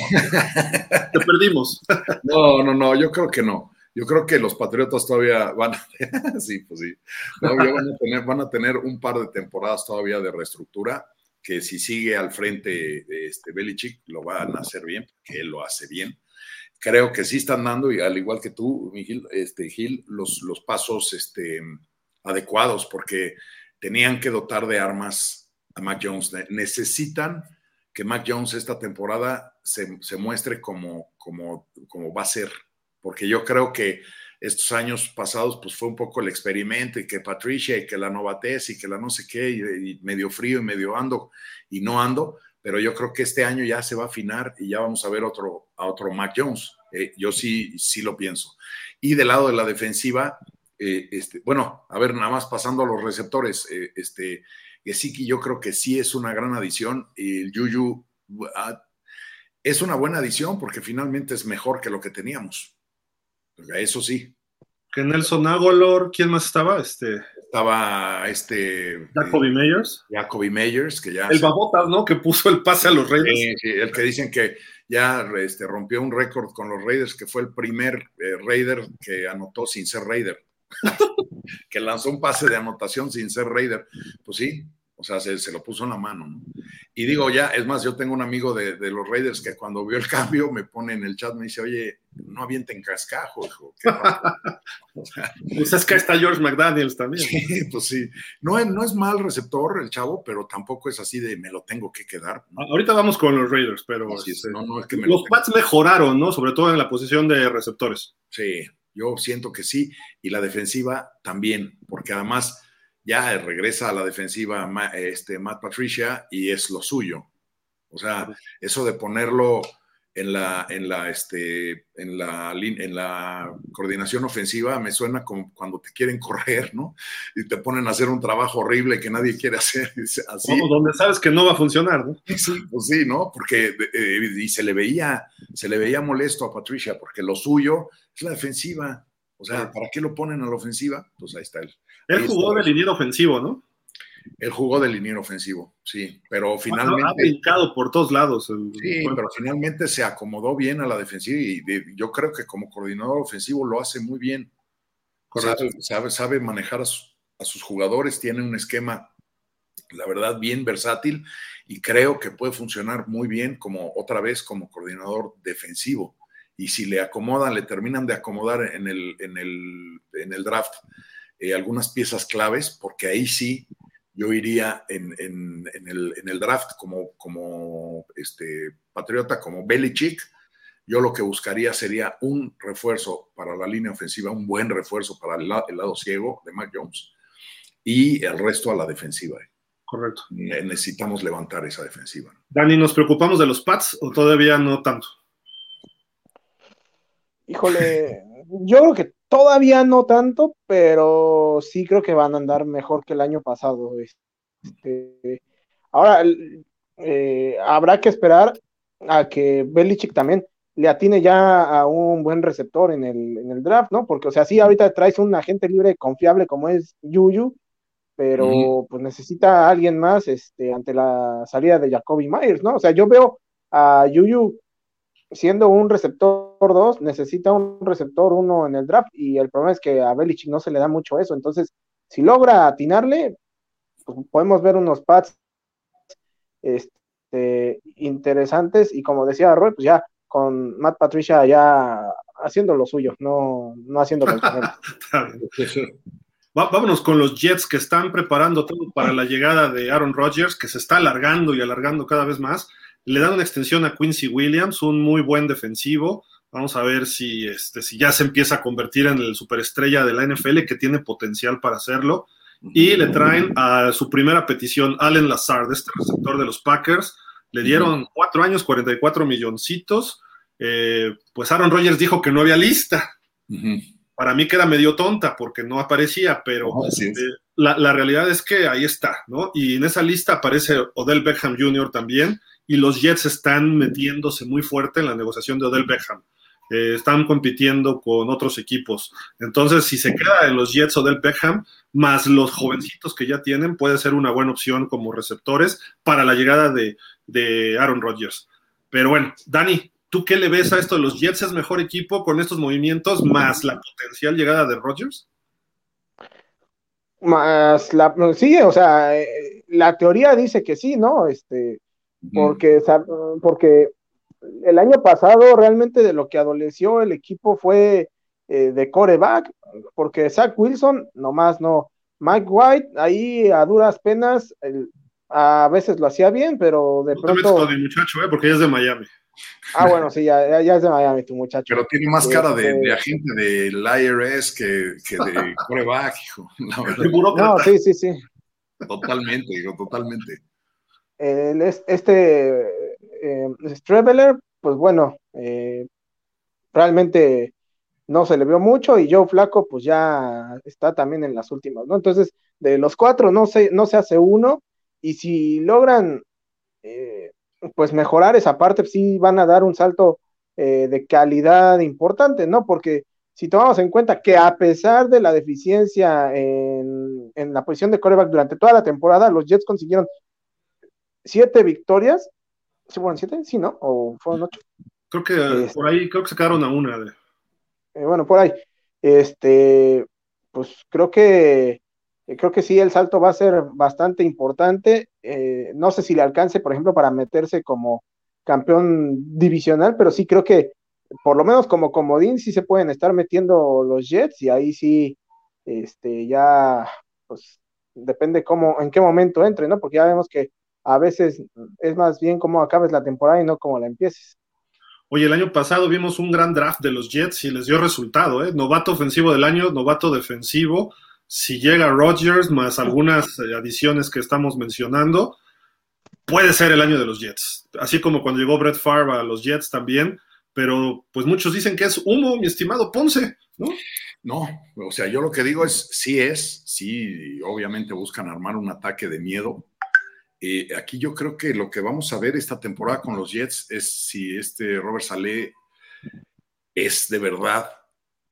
Te perdimos. No, yo creo que no. Yo creo que los Patriotas todavía van a... sí, pues sí. Todavía van a tener un par de temporadas todavía de reestructura, que si sigue al frente Belichick, lo van a hacer bien, porque él lo hace bien. Creo que sí están dando, y al igual que tú, Miguel, Gil, los pasos adecuados, porque tenían que dotar de armas a Mac Jones. Necesitan que Mac Jones esta temporada se muestre como va a ser, porque yo creo que estos años pasados pues fue un poco el experimento, y que Patricia, y que la novatez, y que la no sé qué, y medio frío, y medio ando, y no ando, pero yo creo que este año ya se va a afinar y ya vamos a ver a otro Mac Jones. Yo sí lo pienso. Y del lado de la defensiva, nada más pasando a los receptores, Gesicki yo creo que sí es una gran adición, y el JuJu es una buena adición porque finalmente es mejor que lo que teníamos. Eso sí. que Nelson Agholor, ¿quién más estaba? Estaba Jacoby Meyers. Jacoby Meyers, que ya... El Babotas, ¿no? Que puso el pase a los Raiders. Sí, el que dicen que ya rompió un récord con los Raiders, que fue el primer Raider que anotó sin ser Raider. Que lanzó un pase de anotación sin ser Raider. Pues sí, o sea, se lo puso en la mano, ¿no? Y digo, ya, es más, yo tengo un amigo de los Raiders que cuando vio el cambio me pone en el chat, me dice, oye, no avienten cascajo, hijo. O sea, pues es que está George McDaniels también. Sí, pues sí. No es mal receptor el chavo, pero tampoco es así de me lo tengo que quedar, ¿no? Ahorita vamos con los Raiders, pero no, es que los Pats mejoraron, ¿no? Sobre todo en la posición de receptores. Sí, yo siento que sí, y la defensiva también, porque además... Ya regresa a la defensiva Matt Patricia y es lo suyo. O sea, eso de ponerlo en la coordinación ofensiva me suena como cuando te quieren correr, ¿no? Y te ponen a hacer un trabajo horrible que nadie quiere hacer. Así. Bueno, donde sabes que no va a funcionar, ¿no? Sí, pues sí, ¿no? Porque y se le veía molesto a Patricia porque lo suyo es la defensiva. O sea, ¿para qué lo ponen a la ofensiva? Pues ahí está él. Él jugó de liniero ofensivo, ¿no? Él jugó de liniero ofensivo, sí, pero finalmente... Ha brincado por todos lados. Sí, pero finalmente se acomodó bien a la defensiva y yo creo que como coordinador ofensivo lo hace muy bien. Correcto. Sabe manejar a sus jugadores, tiene un esquema, la verdad, bien versátil y creo que puede funcionar muy bien como coordinador defensivo. Y si le terminan de acomodar en el draft algunas piezas claves, porque ahí sí yo iría en el draft como Patriota, como Belichick. Yo lo que buscaría sería un refuerzo para la línea ofensiva, un buen refuerzo para el lado ciego de Mac Jones y el resto a la defensiva. Correcto. Necesitamos levantar esa defensiva. Dani, ¿nos preocupamos de los Pats o todavía no tanto? Híjole, yo creo que todavía no tanto, pero sí creo que van a andar mejor que el año pasado. Ahora, habrá que esperar a que Belichick también le atine ya a un buen receptor en el draft, ¿no? Porque, o sea, sí, ahorita traes un agente libre confiable como es JuJu, pero pues necesita a alguien más ante la salida de Jacoby Meyers, ¿no? O sea, yo veo a JuJu siendo un receptor 2, necesita un receptor 1 en el draft, y el problema es que a Belichick no se le da mucho eso, entonces si logra atinarle, pues podemos ver unos Pats interesantes, y como decía Roy, pues ya con Matt Patricia ya haciendo lo suyo, no haciendo Vámonos con los Jets, que están preparando todo para la llegada de Aaron Rodgers, que se está alargando y alargando cada vez más. Le dan una extensión a Quincy Williams, un muy buen defensivo. Vamos a ver si ya se empieza a convertir en el superestrella de la NFL, que tiene potencial para hacerlo. Y le traen a su primera petición, Allen Lazard, receptor de los Packers. Le dieron 4 años, 44 milloncitos. Pues Aaron Rodgers dijo que no había lista. Para mí que era medio tonta porque no aparecía, pero la realidad es que ahí está, ¿no? Y en esa lista aparece Odell Beckham Jr. también. Y los Jets están metiéndose muy fuerte en la negociación de Odell Beckham. Están compitiendo con otros equipos. Entonces, si se queda en los Jets Odell Beckham, más los jovencitos que ya tienen, puede ser una buena opción como receptores para la llegada de Aaron Rodgers. Pero bueno, Dani, ¿tú qué le ves a esto de los Jets? ¿Es mejor equipo con estos movimientos más la potencial llegada de Rodgers? Sí, o sea, la teoría dice que sí, ¿no? Porque el año pasado realmente de lo que adoleció el equipo fue de quarterback, porque Zach Wilson nomás no, Mike White ahí a duras penas, a veces lo hacía bien, pero de pronto... No te metes con el muchacho, porque ya es de Miami. Ah, bueno, sí, ya es de Miami tu muchacho. Pero tiene más cara de agente del IRS que de quarterback, hijo. No, sí. Totalmente. Straveler, pues bueno, realmente no se le vio mucho, y Joe Flacco pues ya está también en las últimas, ¿no? Entonces, de los 4 no se hace uno, y si logran pues mejorar esa parte, sí van a dar un salto de calidad importante, ¿no? Porque si tomamos en cuenta que a pesar de la deficiencia en la posición de quarterback durante toda la temporada, los Jets consiguieron 7 victorias. ¿Sí fueron 7? Sí, ¿no? ¿O fueron 8? Creo que por ahí, creo que se quedaron a una. Bueno, por ahí. Pues creo que sí, el salto va a ser bastante importante. No sé si le alcance, por ejemplo, para meterse como campeón divisional, pero sí creo que por lo menos como comodín sí se pueden estar metiendo los Jets, y ahí sí ya pues depende cómo, en qué momento entre, ¿no? Porque ya vemos que a veces es más bien cómo acabes la temporada y no cómo la empieces. Oye, el año pasado vimos un gran draft de los Jets y les dio resultado, ¿eh? Novato ofensivo del año, novato defensivo. Si llega Rodgers, más algunas adiciones que estamos mencionando, puede ser el año de los Jets. Así como cuando llegó Brett Favre a los Jets también, pero pues muchos dicen que es humo, mi estimado Ponce, ¿no? No, o sea, yo lo que digo es, obviamente buscan armar un ataque de miedo. Aquí yo creo que lo que vamos a ver esta temporada con los Jets es si Robert Saleh es de verdad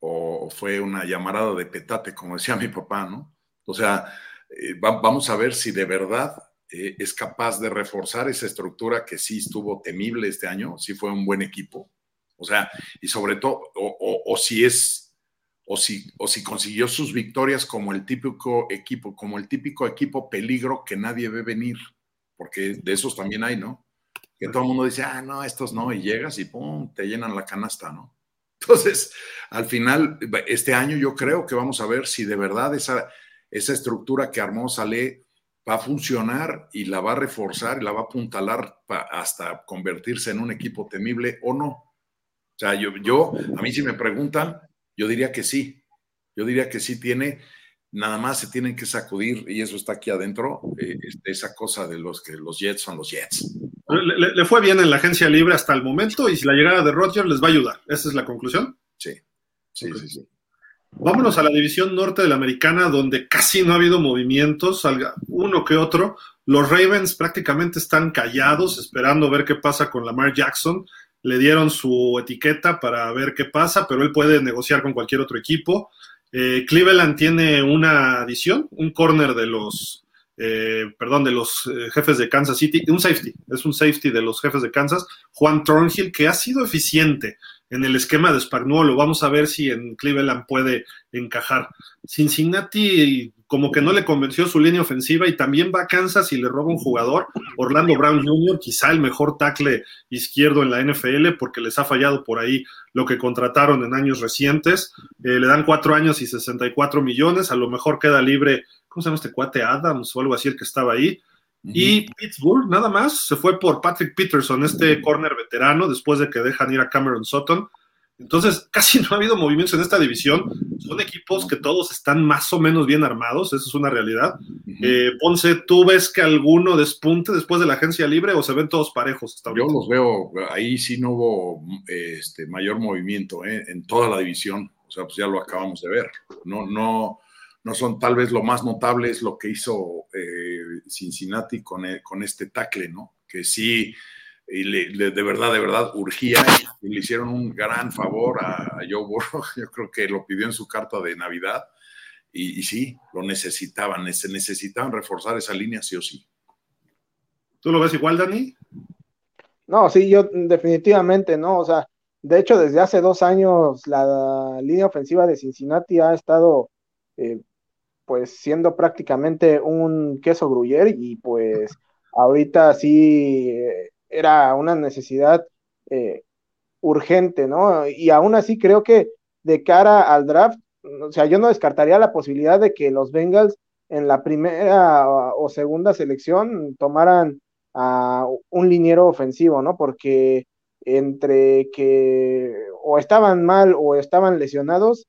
o fue una llamarada de petate, como decía mi papá, ¿no? O sea, vamos a ver si de verdad es capaz de reforzar esa estructura que sí estuvo temible este año, sí fue un buen equipo. O sea, y sobre todo, o si consiguió sus victorias como el típico equipo peligro que nadie ve venir. Porque de esos también hay, ¿no? Que todo el mundo dice, ah, no, estos no, y llegas y pum, te llenan la canasta, ¿no? Entonces, al final, este año yo creo que vamos a ver si de verdad esa estructura que armó Saleh va a funcionar y la va a reforzar y la va a apuntalar hasta convertirse en un equipo temible o no. O sea, yo a mí si me preguntan, yo diría que sí tiene. Nada más se tienen que sacudir, y eso está aquí adentro, esa cosa de los que los Jets son los Jets. Le fue bien en la agencia libre hasta el momento, y si la llegada de Rodgers les va a ayudar. ¿Esa es la conclusión? Sí. Vámonos a la división norte de la americana, donde casi no ha habido movimientos, uno que otro. Los Ravens prácticamente están callados, esperando ver qué pasa con Lamar Jackson. Le dieron su etiqueta para ver qué pasa, pero él puede negociar con cualquier otro equipo. Cleveland tiene una adición, un corner de los jefes de Kansas City, es un safety de los jefes de Kansas, Juan Thornhill, que ha sido eficiente en el esquema de Spagnuolo. Vamos a ver si en Cleveland puede encajar. Cincinnati como que no le convenció su línea ofensiva, y también va a Kansas y le roba un jugador, Orlando Brown Jr., quizá el mejor tackle izquierdo en la NFL, porque les ha fallado por ahí lo que contrataron en años recientes. Le dan 4 años y $64 millones, a lo mejor queda libre, ¿cómo se llama este cuate? Adams o algo así, el que estaba ahí. Uh-huh. Y Pittsburgh, nada más, se fue por Patrick Peterson, corner veterano, después de que dejan ir a Cameron Sutton. Entonces, casi no ha habido movimientos en esta división. Son equipos que todos están más o menos bien armados, eso es una realidad. Uh-huh. Ponce, ¿tú ves que alguno despunte después de la agencia libre o se ven todos parejos hasta ahorita? Yo los veo, ahí sí no hubo mayor movimiento en toda la división, o sea, pues ya lo acabamos de ver. No son, tal vez lo más notable es lo que hizo Cincinnati con este tackle, ¿no? Que sí, y de verdad urgía, y le hicieron un gran favor a Joe Burrow. Yo creo que lo pidió en su carta de Navidad, y sí, lo necesitaban, se necesitaban reforzar esa línea sí o sí. ¿Tú lo ves igual, Dani? No, sí, yo definitivamente no, o sea, de hecho desde hace 2 años la línea ofensiva de Cincinnati ha estado pues siendo prácticamente un queso gruyere, y pues ahorita sí era una necesidad urgente, ¿no? Y aún así creo que de cara al draft, o sea, yo no descartaría la posibilidad de que los Bengals en la primera o segunda selección tomaran a un liniero ofensivo, ¿no? Porque entre que o estaban mal o estaban lesionados,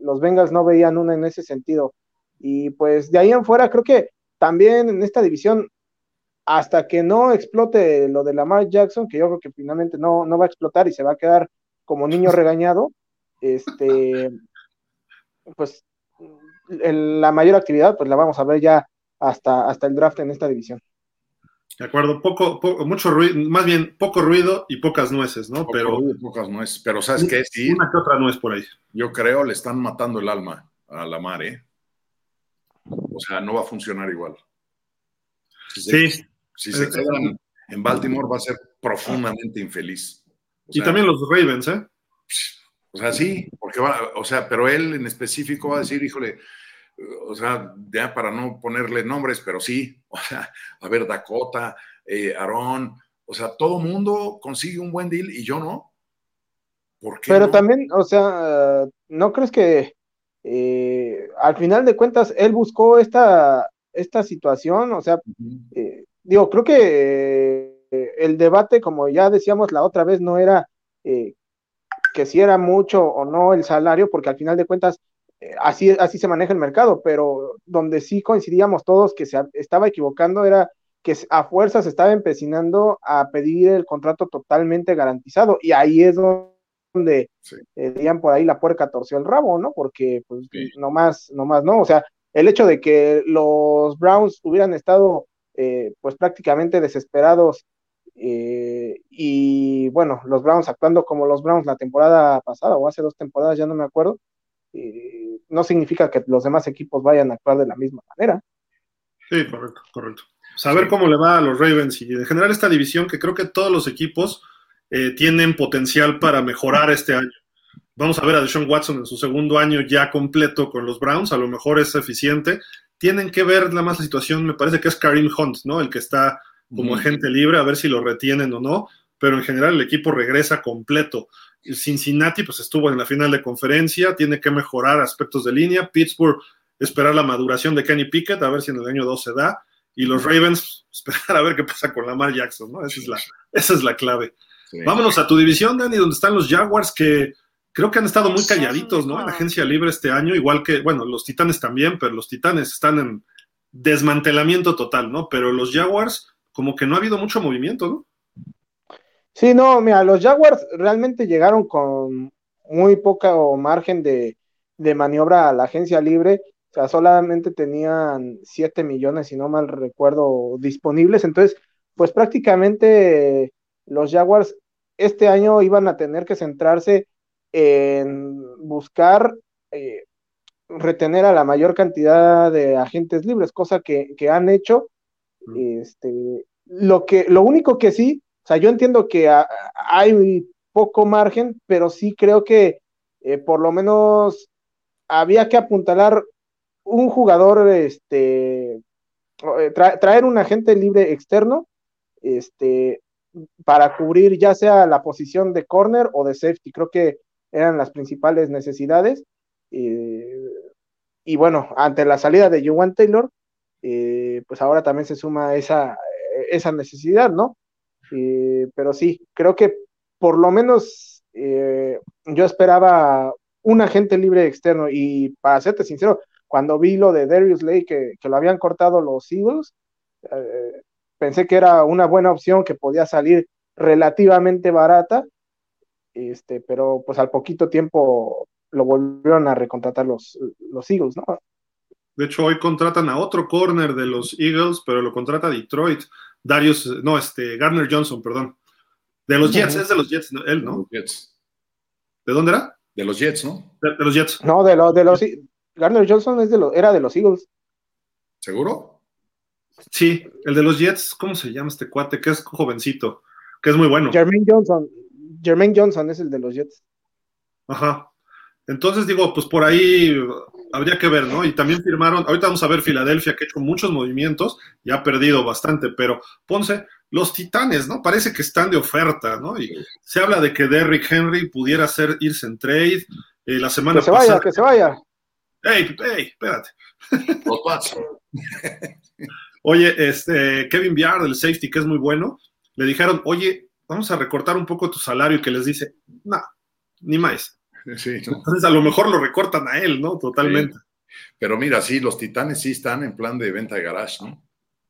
los Bengals no veían una en ese sentido, y pues de ahí en fuera creo que también en esta división, hasta que no explote lo de Lamar Jackson, que yo creo que finalmente no va a explotar y se va a quedar como niño regañado, pues la mayor actividad pues la vamos a ver ya hasta el draft en esta división. De acuerdo, mucho ruido, más bien poco ruido y pocas nueces, ¿no? Pero ¿sabes qué? Sí, una que otra nuez por ahí. Yo creo le están matando el alma a Lamar, ¿eh? O sea, no va a funcionar igual. Si se quedan en Baltimore va a ser profundamente infeliz. O sea, y también los Ravens, ¿eh? O sea, sí, porque pero él en específico va a decir, híjole, o sea, ya para no ponerle nombres, pero sí, o sea, a ver, Dakota, Aarón, o sea, todo mundo consigue un buen deal y yo no. ¿Por qué? Pero no? También, o sea, ¿no crees que al final de cuentas él buscó esta situación? O sea, creo que el debate, como ya decíamos la otra vez, no era que si era mucho o no el salario, porque al final de cuentas así se maneja el mercado, pero donde sí coincidíamos todos que se estaba equivocando era que a fuerza se estaba empecinando a pedir el contrato totalmente garantizado, y ahí es donde dirían por ahí la puerca torció el rabo, ¿no? Porque pues nomás no, o sea, el hecho de que los Browns hubieran estado pues prácticamente desesperados y bueno, los Browns actuando como los Browns la temporada pasada o hace 2 temporadas, ya no me acuerdo, no significa que los demás equipos vayan a actuar de la misma manera. Sí, correcto. Saber cómo le va a los Ravens y en general esta división, que creo que todos los equipos tienen potencial para mejorar este año. Vamos a ver a Deshaun Watson en su 2º año ya completo con los Browns, a lo mejor es eficiente. Tienen que ver nada más la situación, me parece que es Kareem Hunt, ¿no? El que está como agente libre, a ver si lo retienen o no, pero en general el equipo regresa completo. El Cincinnati pues estuvo en la final de conferencia, tiene que mejorar aspectos de línea. Pittsburgh, esperar la maduración de Kenny Pickett, a ver si en el año 2 se da. Y los Ravens, esperar a ver qué pasa con Lamar Jackson, ¿no? Esa es la clave. Sí. Vámonos a tu división, Dani, donde están los Jaguars, que creo que han estado muy calladitos, ¿no? En la agencia libre este año, igual que, bueno, los Titanes también, pero los Titanes están en desmantelamiento total, ¿no? Pero los Jaguars, como que no ha habido mucho movimiento, ¿no? Sí, no, mira, los Jaguars realmente llegaron con muy poco margen de maniobra a la agencia libre, o sea, solamente tenían 7 millones, si no mal recuerdo, disponibles, entonces, pues prácticamente los Jaguars este año iban a tener que centrarse en buscar retener a la mayor cantidad de agentes libres, cosa que han hecho. Lo único que sí, o sea, yo entiendo que hay poco margen, pero sí creo que por lo menos había que apuntalar un jugador, traer un agente libre externo, para cubrir ya sea la posición de corner o de safety, creo que eran las principales necesidades, y bueno, ante la salida de Juwan Taylor, pues ahora también se suma esa necesidad, ¿no? Pero sí, creo que por lo menos yo esperaba un agente libre externo, y para serte sincero, cuando vi lo de Darius Slay que lo habían cortado los Eagles, pensé que era una buena opción que podía salir relativamente barata, pero pues al poquito tiempo lo volvieron a recontratar los Eagles, ¿no? De hecho, hoy contratan a otro corner de los Eagles, pero lo contrata Detroit. Gardner Johnson, perdón. De los Jets, es de los Jets, él, ¿no? De los Jets. ¿De dónde era? De los Jets, ¿no? De los Jets. No, de los Gardner Johnson era de los Eagles. ¿Seguro? Sí, el de los Jets, ¿cómo se llama este cuate? Que es jovencito, que es muy bueno. Jermaine Johnson es el de los Jets. Ajá. Entonces, digo, pues por ahí habría que ver, ¿no? Y también firmaron, ahorita vamos a ver Filadelfia, que ha hecho muchos movimientos y ha perdido bastante, pero Ponce, los Titanes, ¿no? Parece que están de oferta, ¿no? Y se habla de que Derrick Henry pudiera irse en trade la semana pasada. Que se vaya, ¡Ey, espérate! Oye, Kevin Byard, el safety, que es muy bueno, le dijeron, oye, vamos a recortar un poco tu salario, y que les dice, no, ni más. Sí, ¿no? Entonces a lo mejor lo recortan a él, ¿no? Totalmente. Sí. Pero mira, sí, los Titanes sí están en plan de venta de garage, ¿no?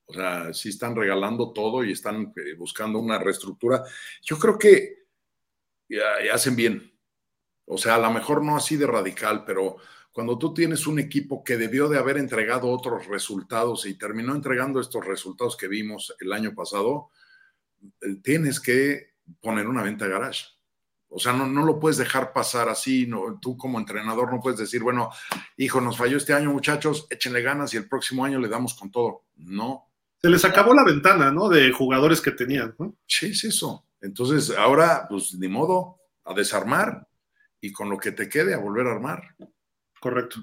O sea, sí están regalando todo y están buscando una reestructura. Yo creo que hacen bien. O sea, a lo mejor no así de radical, pero cuando tú tienes un equipo que debió de haber entregado otros resultados y terminó entregando estos resultados que vimos el año pasado, tienes que poner una venta garage. O sea, no lo puedes dejar pasar así. No, tú como entrenador no puedes decir, bueno, hijo, nos falló este año, muchachos, échenle ganas y el próximo año le damos con todo. No. Se les acabó la ventana, ¿no? De jugadores que tenían, ¿no? Sí, es eso. Entonces, ahora, pues, ni modo, a desarmar y con lo que te quede a volver a armar. Correcto.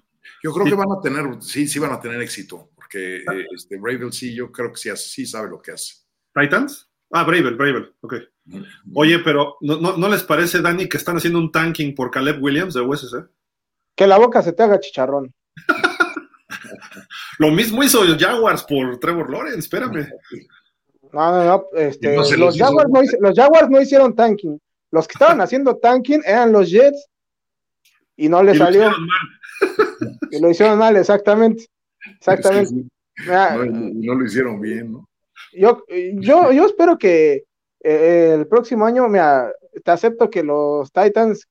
Yo creo que van a tener, sí van a tener éxito, porque Bravel sí, yo creo que sí sabe lo que hace. ¿Titans? Ah, Bravel, ok. Oye, pero ¿no les parece, Dani, que están haciendo un tanking por Caleb Williams de USC? Que la boca se te haga chicharrón. Lo mismo hizo los Jaguars por Trevor Lawrence, espérame. No, los Jaguars no hicieron tanking. Los que estaban haciendo tanking eran los Jets y no les salió. Y lo hicieron mal, exactamente. Es que no lo hicieron bien, ¿no? Yo espero que el próximo año, te acepto que los Titans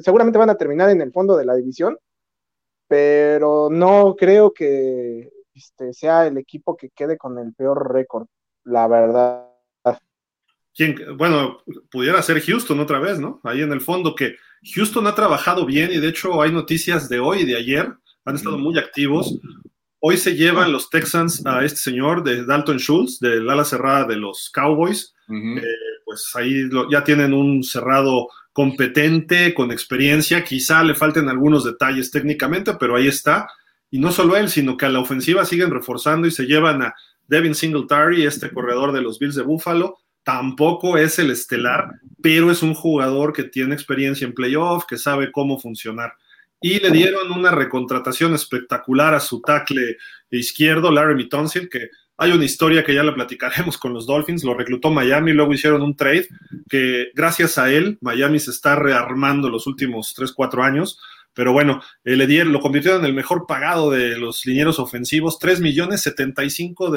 seguramente van a terminar en el fondo de la división, pero no creo que sea el equipo que quede con el peor récord, la verdad. Bueno, pudiera ser Houston otra vez, ¿no? Ahí en el fondo, que Houston ha trabajado bien y de hecho hay noticias de hoy y de ayer, han estado muy activos. Hoy se llevan los Texans a este señor de Dalton Schultz, del ala cerrada de los Cowboys. Uh-huh. Pues ahí ya tienen un cerrado competente, con experiencia, quizá le falten algunos detalles técnicamente, pero ahí está. Y no solo él, sino que a la ofensiva siguen reforzando y se llevan a Devin Singletary, este corredor de los Bills de Buffalo. Tampoco es el estelar, pero es un jugador que tiene experiencia en playoff, que sabe cómo funcionar. Y le dieron una recontratación espectacular a su tackle izquierdo, Laremy Tunsil, que hay una historia que ya la platicaremos con los Dolphins, lo reclutó Miami, luego hicieron un trade, que gracias a él, Miami se está rearmando los últimos 3-4 años, pero bueno, lo convirtieron en el mejor pagado de los linieros ofensivos, 75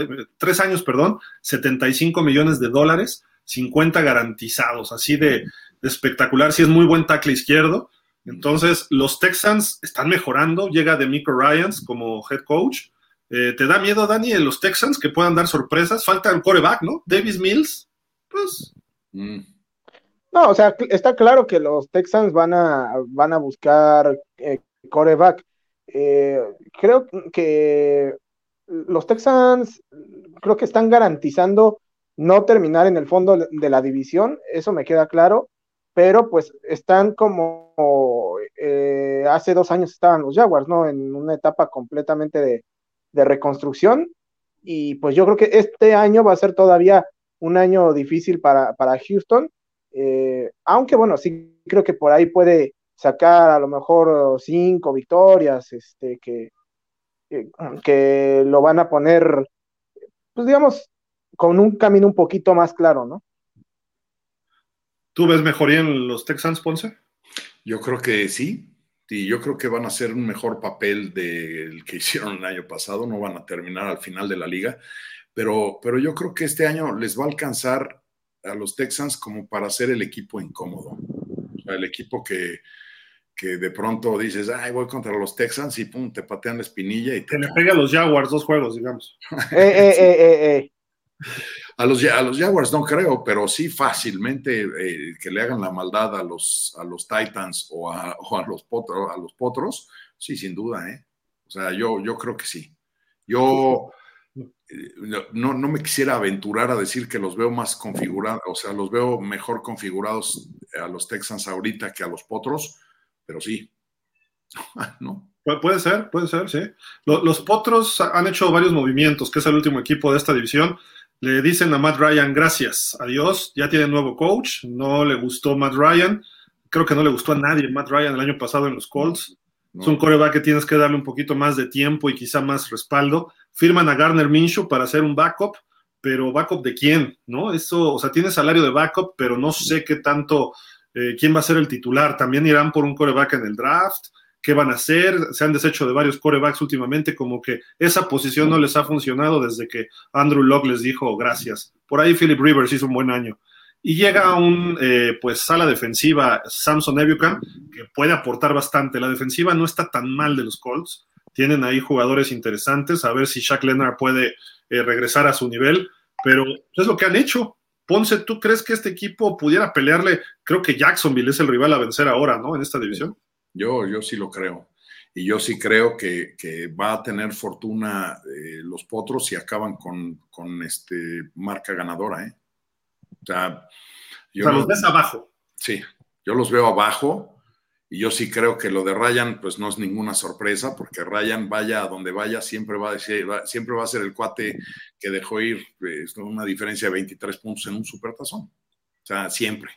millones de dólares, 50 garantizados, así de espectacular, sí es muy buen tackle izquierdo. Entonces, los Texans están mejorando, llega DeMeco Ryans como head coach. ¿Te da miedo, Dani, en los Texans que puedan dar sorpresas? Falta el quarterback, ¿no? Davis Mills, pues... No, o sea, está claro que los Texans van a buscar quarterback. Creo que los Texans están garantizando no terminar en el fondo de la división, eso me queda claro, pero pues están como hace 2 años estaban los Jaguars, ¿no? En una etapa completamente de reconstrucción, y pues yo creo que este año va a ser todavía un año difícil para Houston, aunque bueno, sí creo que por ahí puede sacar a lo mejor 5 victorias, que lo van a poner, pues digamos, con un camino un poquito más claro, ¿no? ¿Tú ves mejoría en los Texans, Ponce? Yo creo que sí, y yo creo que van a hacer un mejor papel del que hicieron el año pasado, no van a terminar al final de la liga, pero yo creo que este año les va a alcanzar a los Texans como para ser el equipo incómodo, o sea, el equipo que de pronto dices, ay, voy contra los Texans y pum, te patean la espinilla y te le pega a los Jaguars 2 juegos, digamos. A los Jaguars no creo, pero sí fácilmente que le hagan la maldad a los Titans o a los Potros, sí, sin duda, ¿eh? O sea, yo creo que sí. Yo no me quisiera aventurar a decir que los veo más configurados, o sea, los veo mejor configurados a los Texans ahorita que a los Potros, pero sí. ¿No? Puede ser, sí. Los Potros han hecho varios movimientos, que es el último equipo de esta división. Le dicen a Matt Ryan, gracias, adiós, ya tiene nuevo coach, no le gustó Matt Ryan, creo que no le gustó a nadie Matt Ryan el año pasado en los Colts, no. Es un quarterback que tienes que darle un poquito más de tiempo y quizá más respaldo, firman a Gardner Minshew para hacer un backup, pero ¿backup de quién? ¿No? Eso, o sea, tiene salario de backup, pero no sé qué tanto, quién va a ser el titular, también irán por un quarterback en el draft, ¿qué van a hacer? Se han deshecho de varios quarterbacks últimamente, como que esa posición no les ha funcionado desde que Andrew Luck les dijo gracias. Por ahí Philip Rivers hizo un buen año. y llega a un sala defensiva Samson Ebukam, que puede aportar bastante. La defensiva no está tan mal de los Colts, tienen ahí jugadores interesantes, a ver si Shaq Leonard puede regresar a su nivel, pero es lo que han hecho. Ponce, ¿tú crees que este equipo pudiera pelearle? Creo que Jacksonville es el rival a vencer ahora, ¿no? En esta división. Yo sí lo creo. Y yo sí creo que va a tener fortuna los Potros si acaban con marca ganadora, ¿eh? O sea, los ves abajo. Sí, yo los veo abajo. Y yo sí creo que lo de Ryan, pues no es ninguna sorpresa, porque Ryan, vaya a donde vaya, siempre va a ser el cuate que dejó ir una diferencia de 23 puntos en un supertazón. O sea, siempre.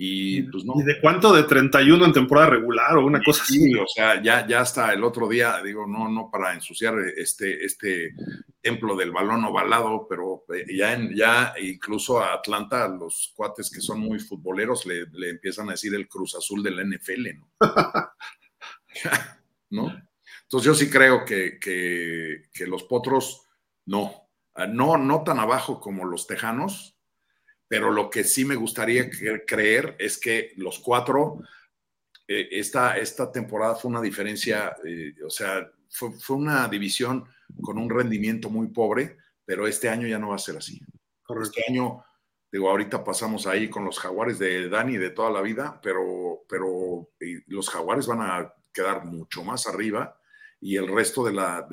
Y pues no. ¿Y de cuánto? ¿De 31 en temporada regular o una cosa así? O sea, ya hasta el otro día, digo, no para ensuciar este templo del balón ovalado, pero ya incluso a Atlanta, los cuates que son muy futboleros le empiezan a decir el Cruz Azul de la NFL, ¿no? ¿No? Entonces yo sí creo que los Potros no tan abajo como los Tejanos, pero lo que sí me gustaría creer es que los cuatro, esta temporada fue una diferencia, fue una división con un rendimiento muy pobre, pero este año ya no va a ser así. Correcto. Este año, digo, ahorita pasamos ahí con los Jaguares de Dani de toda la vida, pero los Jaguares van a quedar mucho más arriba y el resto de la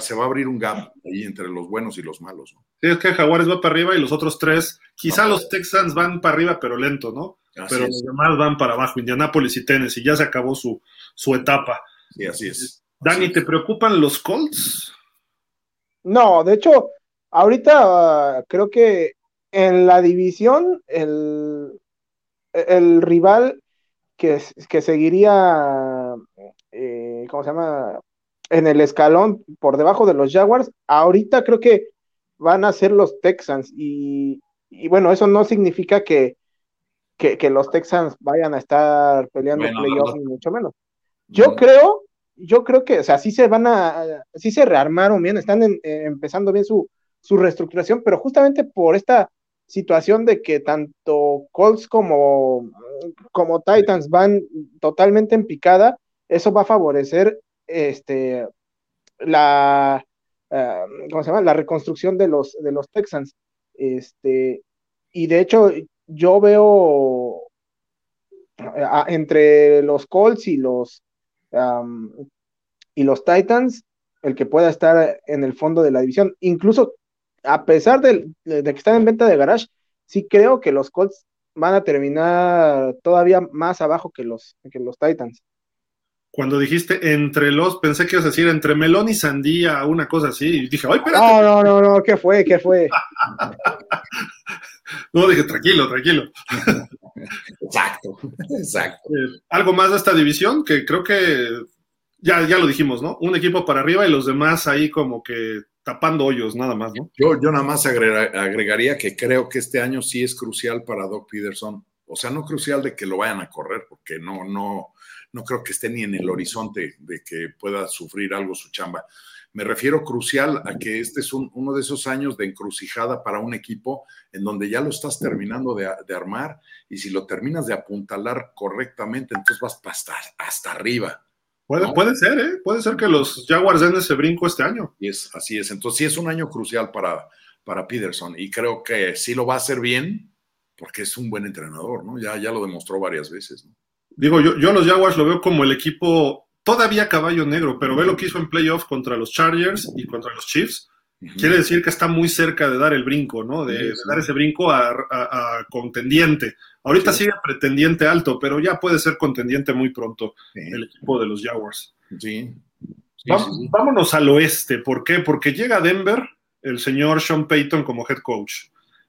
se va a abrir un gap ahí entre los buenos y los malos, ¿no? Sí, es que Jaguares va para arriba y los otros tres, quizá los Texans van para arriba, pero lento, ¿no? Así pero es. Los demás van para abajo, Indianápolis y Tennessee, y ya se acabó su etapa. Sí, así es. Dani, ¿te preocupan los Colts? No, de hecho, ahorita creo que en la división el rival que seguiría, ¿cómo se llama?, en el escalón por debajo de los Jaguars, ahorita creo que van a ser los Texans, y bueno, eso no significa que los Texans vayan a estar peleando playoffs, ni mucho menos. Yo creo que, o sea, sí se rearmaron bien, están empezando bien su reestructuración, pero justamente por esta situación de que tanto Colts como Titans van totalmente en picada, eso va a favorecer la ¿cómo se llama?, la reconstrucción de los Texans, y de hecho yo veo entre los Colts y los Titans el que pueda estar en el fondo de la división, incluso a pesar de que están en venta de garage. Sí creo que los Colts van a terminar todavía más abajo que los Titans. Cuando dijiste entre los, pensé que ibas a decir entre melón y sandía, una cosa así, y dije, ¡ay, espérate! No, ¿qué fue? No, dije, tranquilo. Exacto. Algo más de esta división, que creo que ya lo dijimos, ¿no? Un equipo para arriba y los demás ahí como que tapando hoyos, nada más, ¿no? Yo nada más agregaría que creo que este año sí es crucial para Doug Peterson. O sea, no crucial de que lo vayan a correr, porque no creo que esté ni en el horizonte de que pueda sufrir algo su chamba. Me refiero crucial a que este es uno de esos años de encrucijada para un equipo en donde ya lo estás terminando de armar, y si lo terminas de apuntalar correctamente, entonces vas hasta arriba, ¿no? Puede ser, ¿eh? Puede ser que los Jaguars den ese brinco este año. Así es. Entonces sí es un año crucial para Peterson, y creo que sí lo va a hacer bien, porque es un buen entrenador, ¿no? Ya lo demostró varias veces, ¿no? Digo, yo los Jaguars lo veo como el equipo todavía caballo negro, pero ve lo que hizo en playoff contra los Chargers y contra los Chiefs. Quiere decir que está muy cerca de dar el brinco, ¿no? De dar ese brinco a contendiente. Ahorita sigue pretendiente alto, pero ya puede ser contendiente muy pronto el equipo de los Jaguars. Sí. Vámonos al oeste. ¿Por qué? Porque llega a Denver el señor Sean Payton como head coach,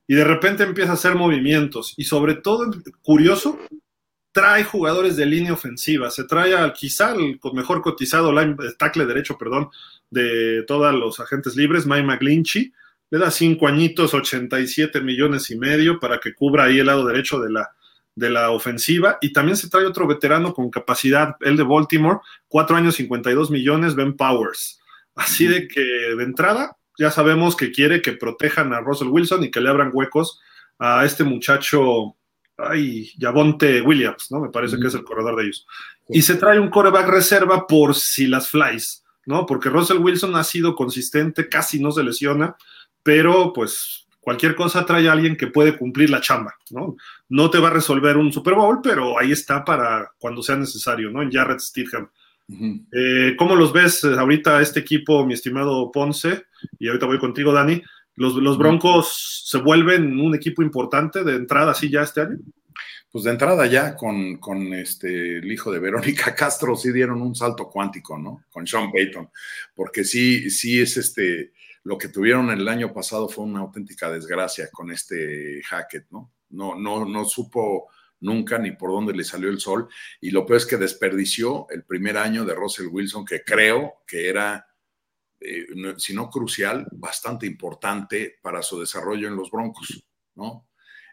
y de repente empieza a hacer movimientos, y sobre todo, curioso, trae jugadores de línea ofensiva, se trae quizá el mejor cotizado tackle derecho, de todos los agentes libres, Mike McGlinchey, le da 5 añitos, $87.5 millones para que cubra ahí el lado derecho de la ofensiva, y también se trae otro veterano con capacidad, el de Baltimore, 4 años, $52 millones, Ben Powers. Así de que, de entrada, ya sabemos que quiere que protejan a Russell Wilson y que le abran huecos a este muchacho, Javonte Williams, ¿no? Me parece que es el corredor de ellos. Y se trae un quarterback reserva por si las flies, ¿no? Porque Russell Wilson ha sido consistente, casi no se lesiona, pero pues cualquier cosa trae a alguien que puede cumplir la chamba, ¿no? No te va a resolver un Super Bowl, pero ahí está para cuando sea necesario, ¿no? En Jarrett Stidham. Uh-huh. ¿Cómo los ves ahorita este equipo, mi estimado Ponce? Y ahorita voy contigo, Dani. ¿Los Broncos se vuelven un equipo importante de entrada sí ya este año? Pues de entrada ya con el hijo de Verónica Castro sí dieron un salto cuántico, ¿no? Con Sean Payton, porque sí es lo que tuvieron el año pasado fue una auténtica desgracia con Hackett, ¿no? No supo nunca ni por dónde le salió el sol, y lo peor es que desperdició el primer año de Russell Wilson, que creo que era, si no crucial, bastante importante para su desarrollo en los Broncos, ¿no?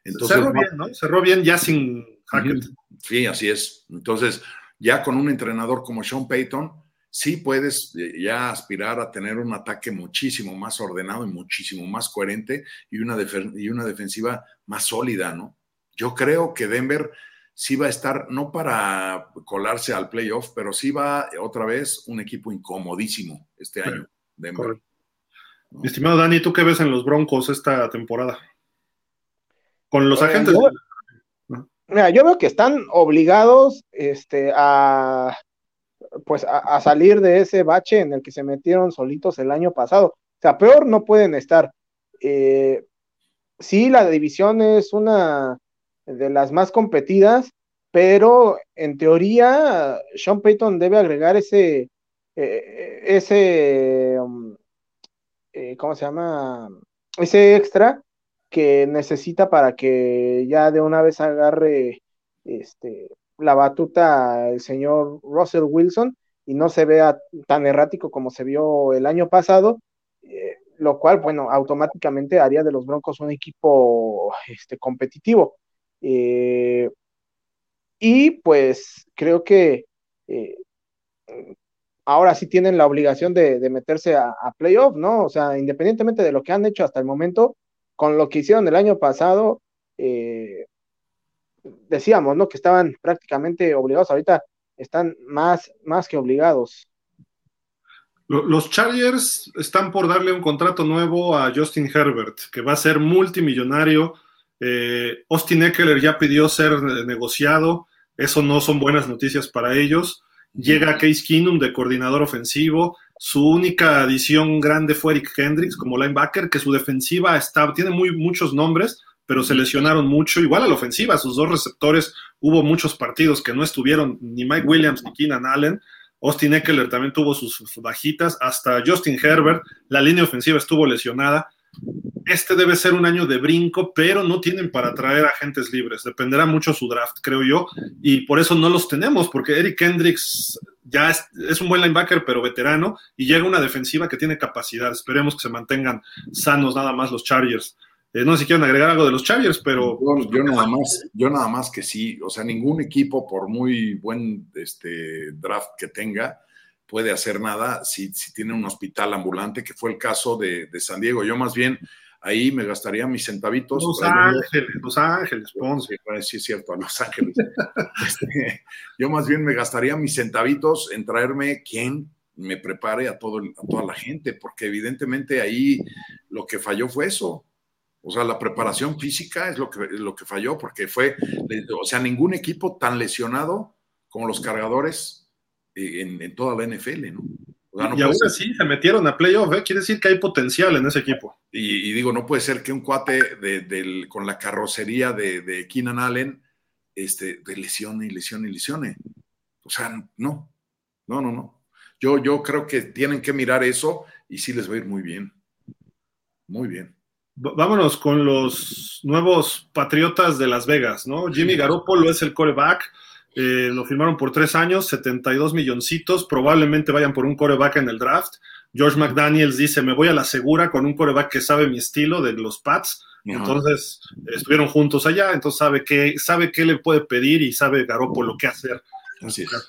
Entonces, cerró bien, ¿no? Cerró bien ya sin Hackett. Sí, así es. Entonces, ya con un entrenador como Sean Payton, sí puedes ya aspirar a tener un ataque muchísimo más ordenado y muchísimo más coherente y una defensiva más sólida, ¿no? Yo creo que Denver sí va a estar, no para colarse al playoff, pero sí va otra vez un equipo incomodísimo este año, Denver. Correcto. Mi estimado Dani, ¿tú qué ves en los Broncos esta temporada? Con los agentes. Yo veo que están obligados a salir de ese bache en el que se metieron solitos el año pasado. O sea, peor no pueden estar. Sí, la división es una de las más competidas, pero en teoría Sean Payton debe agregar ¿cómo se llama? Ese extra que necesita para que ya de una vez agarre la batuta el señor Russell Wilson y no se vea tan errático como se vio el año pasado, lo cual, bueno, automáticamente haría de los Broncos un equipo competitivo. Y pues creo que ahora sí tienen la obligación de meterse a playoff, ¿no? O sea, independientemente de lo que han hecho hasta el momento, con lo que hicieron el año pasado, decíamos, ¿no? Que estaban prácticamente obligados, ahorita están más que obligados. Los Chargers están por darle un contrato nuevo a Justin Herbert, que va a ser multimillonario. Austin Ekeler ya pidió ser negociado, eso no son buenas noticias para ellos. Llega Case Keenum de coordinador ofensivo, su única adición grande fue Eric Hendricks como linebacker, que su defensiva tiene muchos nombres, pero se lesionaron mucho, igual a la ofensiva, sus dos receptores, hubo muchos partidos que no estuvieron, ni Mike Williams ni Keenan Allen, Austin Ekeler también tuvo sus bajitas, hasta Justin Herbert, la línea ofensiva estuvo lesionada. Este debe ser un año de brinco, pero no tienen para traer agentes libres, dependerá mucho su draft, creo yo, y por eso no los tenemos, porque Eric Hendricks ya es un buen linebacker, pero veterano, y llega una defensiva que tiene capacidad, esperemos que se mantengan sanos nada más los Chargers. No sé si quieren agregar algo de los Chargers, pero... Yo nada más que sí, o sea, ningún equipo, por muy buen draft que tenga, puede hacer nada si tiene un hospital ambulante, que fue el caso de San Diego. Yo más bien ahí me gastaría mis centavitos. Los Ángeles, Ponce. Sí, es cierto, a Los Ángeles. Yo más bien me gastaría mis centavitos en traerme quien me prepare a toda la gente, porque evidentemente ahí lo que falló fue eso. O sea, la preparación física es lo que falló, porque ningún equipo tan lesionado como los Cargadores en toda la NFL, ¿no? O sea, y aún así se metieron a playoff, quiere decir que hay potencial en ese equipo. Y digo, no puede ser que un cuate con la carrocería de Keenan Allen lesione. O sea, no. Yo creo que tienen que mirar eso y sí les va a ir muy bien. Muy bien. Vámonos con los nuevos Patriotas de Las Vegas, ¿no? Jimmy Garoppolo es el quarterback. Lo firmaron por 3 años, 72 milloncitos, probablemente vayan por un quarterback en el draft. Josh McDaniels dice, me voy a la segura con un quarterback que sabe mi estilo de los Pats. Uh-huh. Entonces, estuvieron juntos allá, entonces sabe qué le puede pedir y sabe Garoppolo qué hacer. Así es.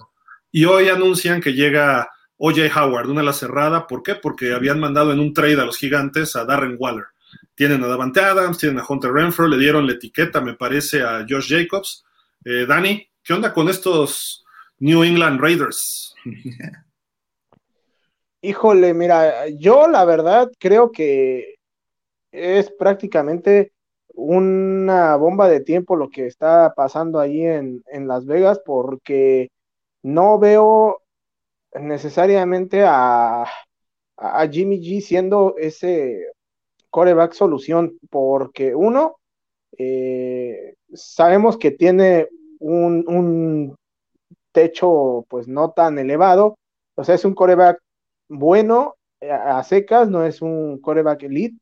Y hoy anuncian que llega O.J. Howard, una ala cerrada. ¿Por qué? Porque habían mandado en un trade a los Gigantes a Darren Waller. tienen a Davante Adams, tienen a Hunter Renfrow, le dieron la etiqueta, me parece, a Josh Jacobs. Dani, ¿qué onda con estos New England Raiders? Híjole, mira, yo la verdad creo que es prácticamente una bomba de tiempo lo que está pasando ahí en Las Vegas, porque no veo necesariamente a Jimmy G siendo ese quarterback solución, porque uno, sabemos que tiene un techo pues no tan elevado, o sea, es un quarterback bueno a secas, no es un quarterback elite,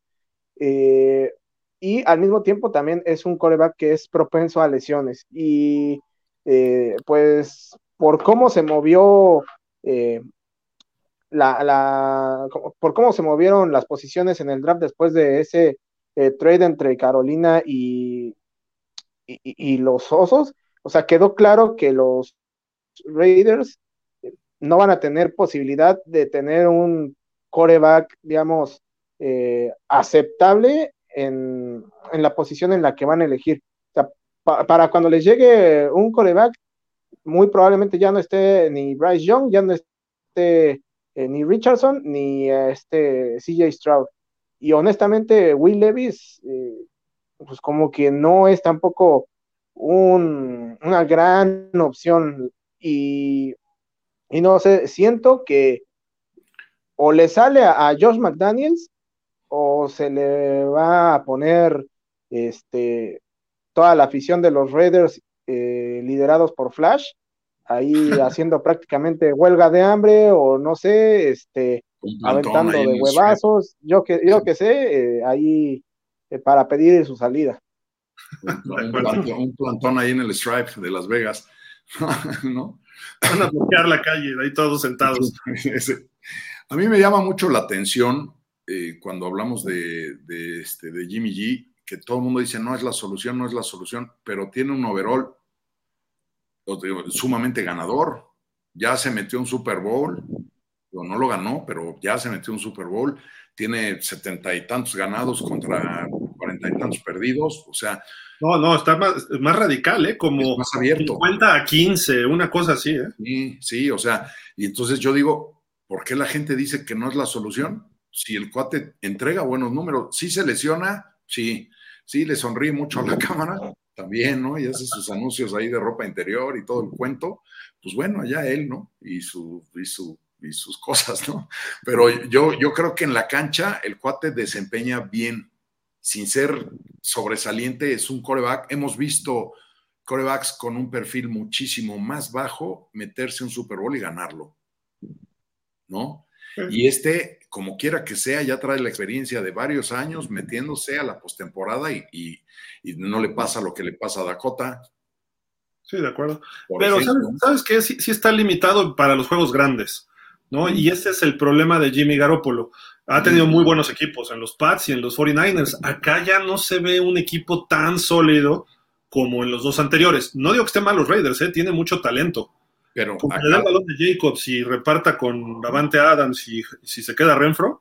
y al mismo tiempo también es un quarterback que es propenso a lesiones, y pues por cómo se movió por cómo se movieron las posiciones en el draft después de ese trade entre Carolina y los Osos, o sea, quedó claro que los Raiders no van a tener posibilidad de tener un quarterback, digamos, aceptable en la posición en la que van a elegir. O sea, para cuando les llegue un quarterback, muy probablemente ya no esté ni Bryce Young, ya no esté ni Richardson, ni CJ Stroud. Y honestamente, Will Levis, pues como que no es tampoco una gran opción. Y no sé, siento que o le sale a Josh McDaniels o se le va a poner toda la afición de los Raiders liderados por Flash, ahí haciendo prácticamente huelga de hambre, o no sé, aventando de huevazos, yo que sé, ahí para pedir su salida. Un plantón ahí en el Stripe de Las Vegas, ¿no? Van a bloquear la calle, ahí todos sentados. A mí me llama mucho la atención cuando hablamos de Jimmy G, que todo el mundo dice no es la solución, pero tiene un overall sumamente ganador, ya se metió un Super Bowl, no lo ganó, pero ya se metió un Super Bowl, tiene 70 y tantos ganados contra 40 y tantos perdidos, o sea... No, está más radical, ¿eh? Como más abierto. 50-15, una cosa así, ¿eh? Sí, o sea, y entonces yo digo, ¿por qué la gente dice que no es la solución? Si el cuate entrega buenos números, sí se lesiona, sí le sonríe mucho a la cámara, también, ¿no? Y hace sus anuncios ahí de ropa interior y todo el cuento, pues bueno, allá él, ¿no? Y sus cosas, ¿no? Pero yo creo que en la cancha el cuate desempeña bien, sin ser sobresaliente, es un quarterback. Hemos visto quarterbacks con un perfil muchísimo más bajo meterse un Super Bowl y ganarlo, ¿no? Sí. Y como quiera que sea, ya trae la experiencia de varios años metiéndose a la postemporada y no le pasa lo que le pasa a Dakota. Sí, de acuerdo. Pero ¿sabes qué? Sí está limitado para los juegos grandes, ¿no? Y ese es el problema de Jimmy Garoppolo. Ha tenido muy buenos equipos en los Pats y en los 49ers. Acá ya no se ve un equipo tan sólido como en los dos anteriores. No digo que estén mal los Raiders, tiene mucho talento. Pero acá... le da el balón de Jacobs y reparta con Davante Adams y si se queda Renfrow.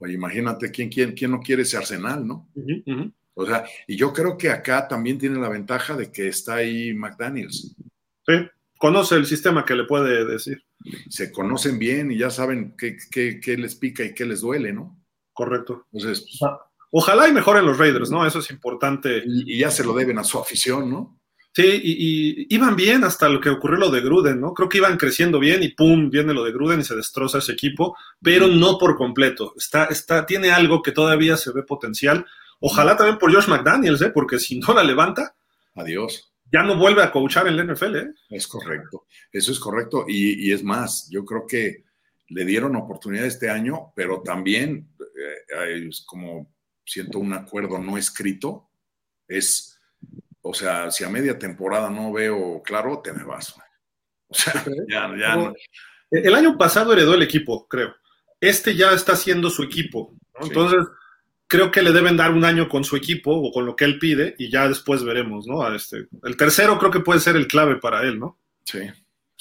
Oye, imagínate quién no quiere ese Arsenal, ¿no? Uh-huh, uh-huh. O sea, y yo creo que acá también tiene la ventaja de que está ahí McDaniels. Sí, conoce el sistema que le puede decir. Se conocen bien y ya saben qué les pica y qué les duele, ¿no? Correcto. Entonces, ojalá y mejoren los Raiders, ¿no? Eso es importante. Y ya se lo deben a su afición, ¿no? Sí, y iban bien hasta lo que ocurrió lo de Gruden, ¿no? Creo que iban creciendo bien y ¡pum! Viene lo de Gruden y se destroza ese equipo, pero no por completo. Tiene algo que todavía se ve potencial. Ojalá también por Josh McDaniels, porque si no la levanta... Adiós. Ya no vuelve a coachar en la NFL, Es correcto, eso es correcto. Y es más, yo creo que le dieron oportunidad este año, pero también, es como siento un acuerdo no escrito, o sea, si a media temporada no veo claro, te me vas. O sea, ya no. El año pasado heredó el equipo, creo. Este ya está siendo su equipo, ¿no? Sí. Entonces, creo que le deben dar un año con su equipo o con lo que él pide y ya después veremos, ¿no? El tercero creo que puede ser el clave para él, ¿no? Sí.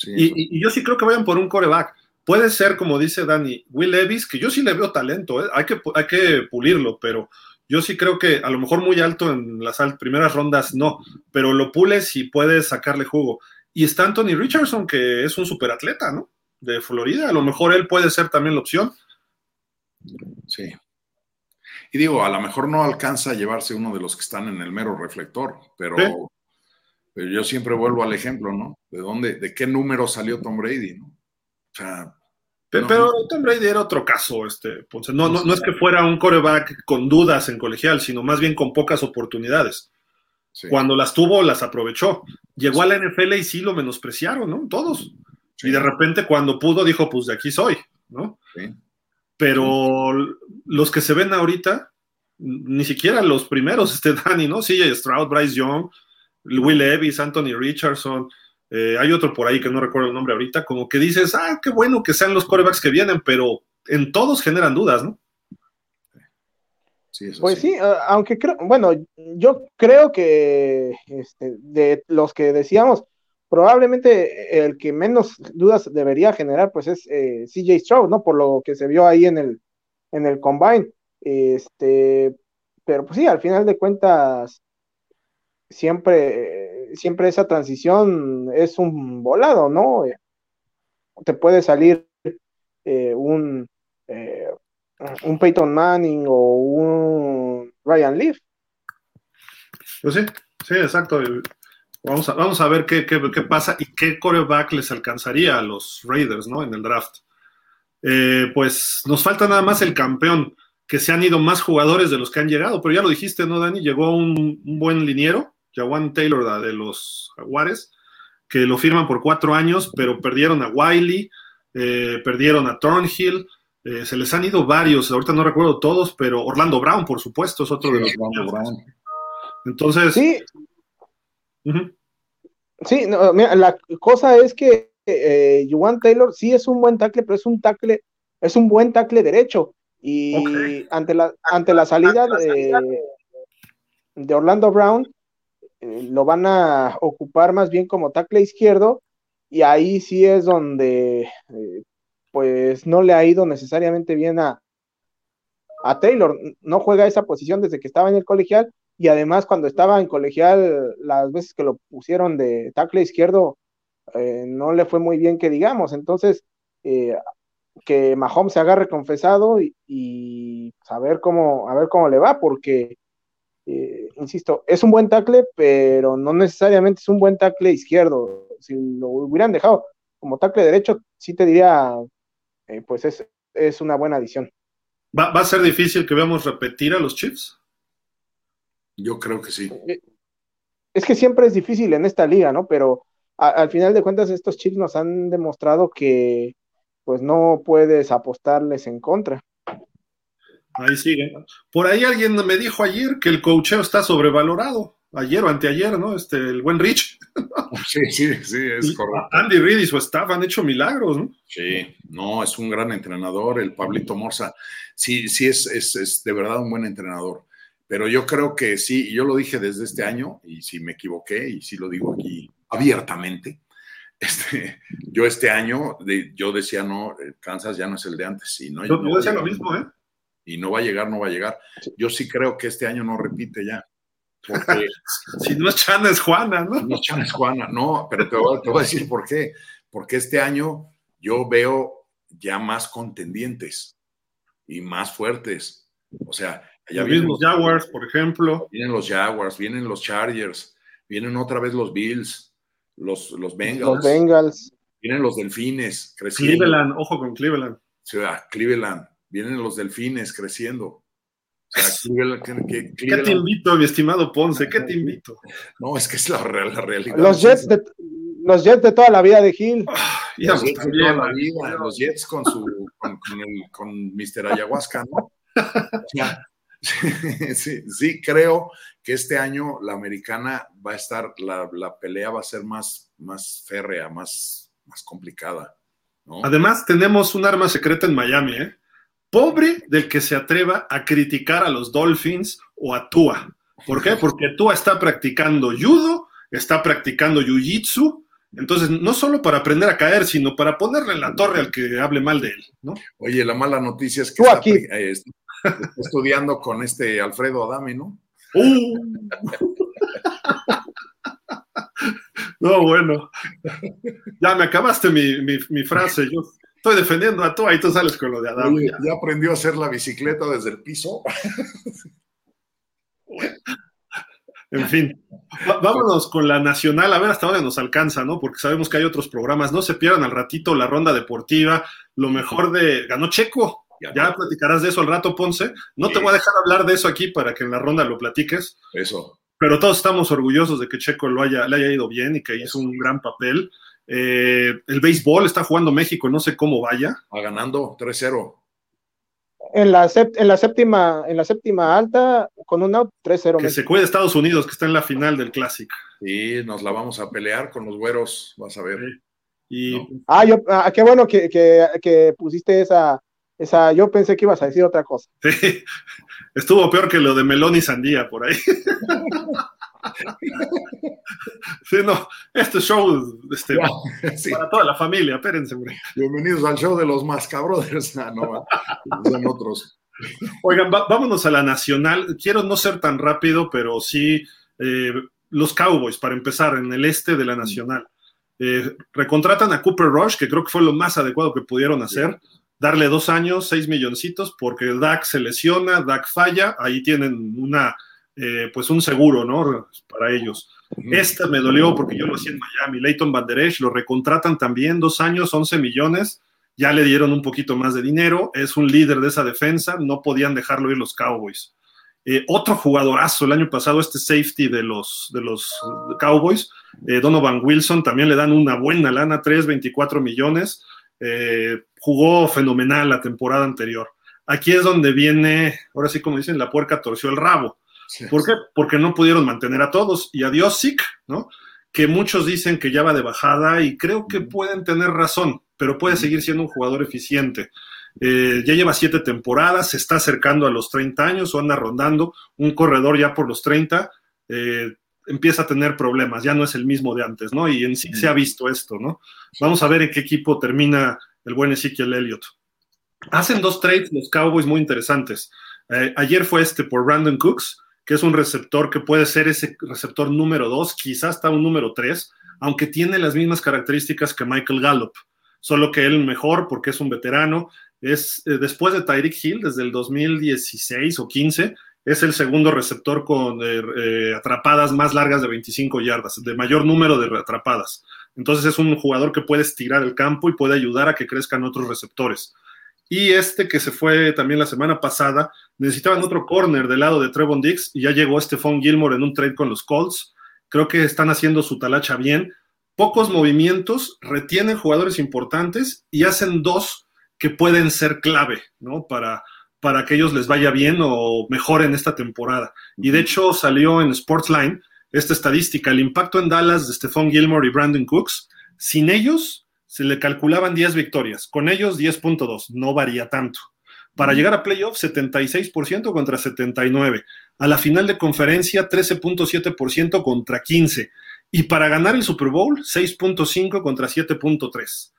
Y yo sí creo que vayan por un quarterback. Puede ser, como dice Dani, Will Levis, que yo sí le veo talento, hay que pulirlo, pero Yo sí creo que a lo mejor muy alto en las primeras rondas no, pero lo pules y puedes sacarle jugo. Y está Anthony Richardson, que es un superatleta, ¿no? De Florida, a lo mejor él puede ser también la opción. Sí. Y digo, a lo mejor no alcanza a llevarse uno de los que están en el mero reflector, pero, ¿sí? Pero yo siempre vuelvo al ejemplo, ¿no? ¿De dónde, de qué número salió Tom Brady, ¿no? O sea, pero Tom Brady era otro caso, no es que fuera un quarterback con dudas en colegial, sino más bien con pocas oportunidades. Sí. Cuando las tuvo, las aprovechó. Llegó a la NFL y sí lo menospreciaron, ¿no? Todos. Sí. Y de repente cuando pudo dijo, pues de aquí soy, ¿no? Sí. Pero los que se ven ahorita, ni siquiera los primeros, Dani, ¿no? CJ Stroud, Bryce Young, Will Levis, Anthony Richardson, hay otro por ahí que no recuerdo el nombre ahorita, como que dices, ah, qué bueno que sean los quarterbacks que vienen, pero en todos generan dudas, ¿no? Sí, eso pues sí, aunque creo, bueno, yo creo que de los que decíamos, probablemente el que menos dudas debería generar, pues es CJ Stroud, ¿no? Por lo que se vio ahí en el Combine, pero pues sí, al final de cuentas, siempre esa transición es un volado, ¿no? Te puede salir un Peyton Manning o un Ryan Leaf. Pues sí, exacto. Vamos a ver qué pasa y qué quarterback les alcanzaría a los Raiders, ¿no? En el draft. Pues nos falta nada más el campeón, que se han ido más jugadores de los que han llegado, pero ya lo dijiste, ¿no, Dani? Llegó un buen liniero, Jawan Taylor de los Jaguares, que lo firman por 4 años, pero perdieron a Wiley, perdieron a Thornhill, se les han ido varios, ahorita no recuerdo todos, pero Orlando Brown, por supuesto, es otro de los Brown. Entonces... Sí, uh-huh. Sí, no, mira, la cosa es que Jawan Taylor sí es un buen tackle, pero es un buen tackle derecho, y okay. ante la salida de Orlando Brown, lo van a ocupar más bien como tackle izquierdo, y ahí sí es donde pues no le ha ido necesariamente bien a Taylor. No juega esa posición desde que estaba en el colegial, y además cuando estaba en colegial, las veces que lo pusieron de tackle izquierdo, no le fue muy bien que digamos. Entonces que Mahomes se agarre confesado y a ver cómo le va, porque insisto, es un buen tackle, pero no necesariamente es un buen tackle izquierdo. Si lo hubieran dejado como tackle derecho, sí te diría, pues es una buena adición. ¿Va a ser difícil que veamos repetir a los Chiefs? Yo creo que sí. Es que siempre es difícil en esta liga, ¿no? Pero al final de cuentas, estos Chiefs nos han demostrado que pues no puedes apostarles en contra. Ahí sigue. Por ahí alguien me dijo ayer que el coacheo está sobrevalorado. Ayer o anteayer, ¿no? El buen Rich. Sí, es correcto. Andy Reid y su staff han hecho milagros, ¿no? Sí, no, es un gran entrenador, el Pablito Morza. Sí, es de verdad un buen entrenador. Pero yo creo que sí, y yo lo dije desde este año, y si me equivoqué, y sí lo digo aquí abiertamente, yo este año, yo decía, no, Kansas ya no es el de antes. Y no, yo decía lo mismo, ¿eh? Y no va a llegar. Yo sí creo que este año no repite ya. Porque si no es Chana, es Juana, ¿no? No, pero te voy a decir por qué. Porque este año yo veo ya más contendientes y más fuertes. O sea, allá vienen los Jaguars, por ejemplo. Vienen los Jaguars, vienen los Chargers, vienen otra vez los Bills, los Bengals. Los Bengals. Vienen los Delfines creciendo. Cleveland, ojo con Cleveland. Sí, Cleveland. Vienen los Delfines creciendo. O sea, Cleveland... ¿Qué te invito, mi estimado Ponce? ¿Qué te invito? No, es que es la realidad. Los Jets de toda la vida de Gil. Los Jets también, de toda la vida. Claro. Los Jets con Mr. Ayahuasca, ¿no? Sí, creo que este año la americana va a estar, la pelea va a ser más férrea, más complicada, ¿no? Además, tenemos un arma secreta en Miami, ¿eh? Pobre del que se atreva a criticar a los Dolphins o a Tua. ¿Por qué? Porque Tua está practicando judo, está practicando jiu-jitsu, entonces no solo para aprender a caer, sino para ponerle en la torre al que hable mal de él, ¿no? Oye, la mala noticia es que está, estudiando con este Alfredo Adame, ¿no? No, bueno. Ya me acabaste mi frase. Yo estoy defendiendo a Tua y tú sales con lo de Adame. Oye, ¿ya aprendió a hacer la bicicleta desde el piso? En fin, vámonos con la nacional, a ver hasta dónde nos alcanza, ¿no? Porque sabemos que hay otros programas. No se pierdan al ratito la ronda deportiva, lo mejor de... Ganó Checo, ya platicarás de eso al rato, Ponce. No te voy a dejar hablar de eso aquí para que en la ronda lo platiques. Eso. Pero todos estamos orgullosos de que Checo le haya ido bien y que hizo un gran papel. El béisbol está jugando México, no sé cómo vaya. Va ganando 3-0. En la séptima alta, con un out, 3-0. Que se cuide Estados Unidos, que está en la final del Clásico. Sí, nos la vamos a pelear con los güeros, vas a ver. Sí. Y... ¿no? Qué bueno que pusiste esa... Yo pensé que ibas a decir otra cosa. Sí, estuvo peor que lo de melón y sandía por ahí. Sí, no, este show sí, para toda la familia, espérense, güey. Bienvenidos al show de los Mascabrothers. Son otros. Oigan, vámonos a la nacional. Quiero no ser tan rápido, pero sí, los Cowboys, para empezar, en el este de la nacional. Recontratan a Cooper Rush, que creo que fue lo más adecuado que pudieron hacer. Darle 2 años, 6 milloncitos, porque Dak se lesiona, Dak falla, ahí tienen una... pues un seguro, ¿no? Para ellos. Esta me dolió porque yo lo hacía en Miami. Leighton Van Der Esch lo recontratan también, 2 años, 11 millones. Ya le dieron un poquito más de dinero. Es un líder de esa defensa. No podían dejarlo ir los Cowboys. Otro jugadorazo el año pasado, este safety de los Cowboys, Donovan Wilson, también le dan una buena lana, 3.24 millones. Jugó fenomenal la temporada anterior. Aquí es donde viene, ahora sí como dicen, la puerca torció el rabo. ¿Por qué? Porque no pudieron mantener a todos. Y adiós, Zeke, ¿no? Que muchos dicen que ya va de bajada y creo que pueden tener razón, pero puede seguir siendo un jugador eficiente. Ya lleva 7 temporadas, se está acercando a los 30 años o anda rondando. Un corredor ya por los 30 empieza a tener problemas, ya no es el mismo de antes, ¿no? Y en sí se ha visto esto, ¿no? Vamos a ver en qué equipo termina el buen Ezekiel Elliott. Hacen 2 trades los Cowboys muy interesantes. Ayer fue por Brandon Cooks, que es un receptor que puede ser ese receptor número 2, quizás hasta un número 3, aunque tiene las mismas características que Michael Gallup, solo que él mejor porque es un veterano, después de Tyreek Hill, desde el 2016 o 15, es el segundo receptor con atrapadas más largas de 25 yardas, de mayor número de atrapadas. Entonces es un jugador que puede estirar el campo y puede ayudar a que crezcan otros receptores. Y que se fue también la semana pasada, necesitaban otro corner del lado de Trevon Diggs y ya llegó Stephon Gilmore en un trade con los Colts. Creo que están haciendo su talacha bien. Pocos movimientos, retienen jugadores importantes y hacen 2 que pueden ser clave, ¿no? Para que ellos les vaya bien o mejoren esta temporada. Y de hecho salió en Sportsline esta estadística, el impacto en Dallas de Stephon Gilmore y Brandon Cooks. Sin ellos... se le calculaban 10 victorias, con ellos 10.2, no varía tanto. Para llegar a playoffs, 76% contra 79%, a la final de conferencia 13.7% contra 15%, y para ganar el Super Bowl 6.5 contra 7.3.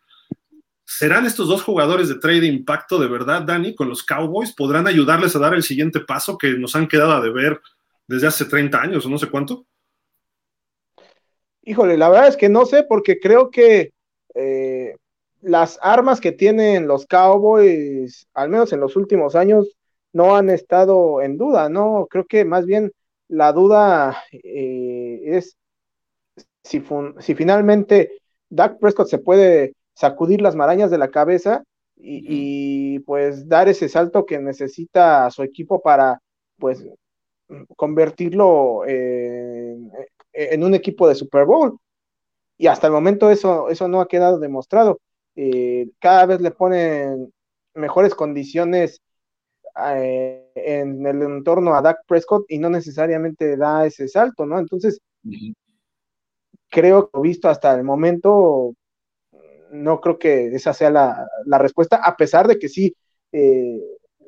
¿Serán estos 2 jugadores de trade de impacto de verdad, Dani, con los Cowboys? ¿Podrán ayudarles a dar el siguiente paso que nos han quedado a deber desde hace 30 años o no sé cuánto? Híjole, la verdad es que no sé, porque creo que las armas que tienen los Cowboys, al menos en los últimos años, no han estado en duda, ¿no? Creo que más bien la duda es si finalmente Dak Prescott se puede sacudir las marañas de la cabeza y pues dar ese salto que necesita a su equipo para pues convertirlo en un equipo de Super Bowl. Y hasta el momento eso no ha quedado demostrado. Cada vez le ponen mejores condiciones en el entorno a Dak Prescott y no necesariamente da ese salto, ¿no? Entonces, creo que visto hasta el momento, no creo que esa sea la respuesta, a pesar de que sí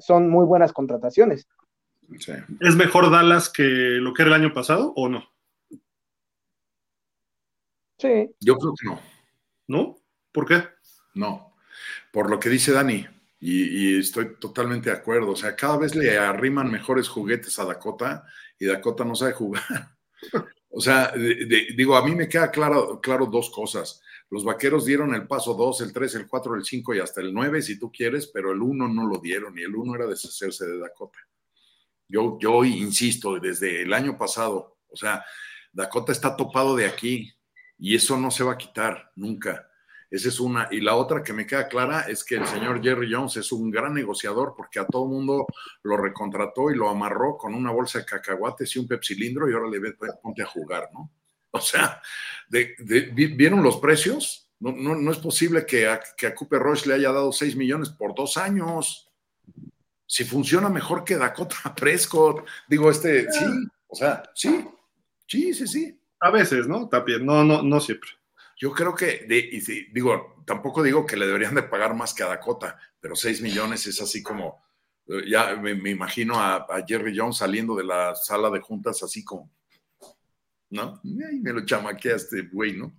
son muy buenas contrataciones. Sí. ¿Es mejor Dallas que lo que era el año pasado o no? Sí. Yo creo que no. ¿No? ¿Por qué? No. Por lo que dice Dani, Y estoy totalmente de acuerdo. O sea, cada vez le arriman mejores juguetes a Dakota y Dakota no sabe jugar. O sea, digo, a mí me queda claro dos cosas. Los Vaqueros dieron el paso 2, el 3, el 4, el 5 y hasta el 9, si tú quieres, pero el 1 no lo dieron y el 1 era deshacerse de Dakota. Yo insisto, desde el año pasado, o sea, Dakota está topado de aquí y eso no se va a quitar nunca. Esa es una. Y la otra que me queda clara es que el señor Jerry Jones es un gran negociador porque a todo mundo lo recontrató y lo amarró con una bolsa de cacahuates y un pepsilindro y ahora le ve, ponte a jugar, ¿no? O sea, ¿vieron los precios? No es posible que a Cooper Rush le haya dado 6 millones por 2 años. Si funciona mejor que Dakota Prescott. Digo, sí, o sea, sí. A veces, ¿no? También, no siempre. Yo creo que, tampoco digo que le deberían de pagar más que a Dakota, pero 6 millones es así como, ya me imagino a Jerry Jones saliendo de la sala de juntas así como, ¿no? Y me lo chamaquea a este güey, ¿no?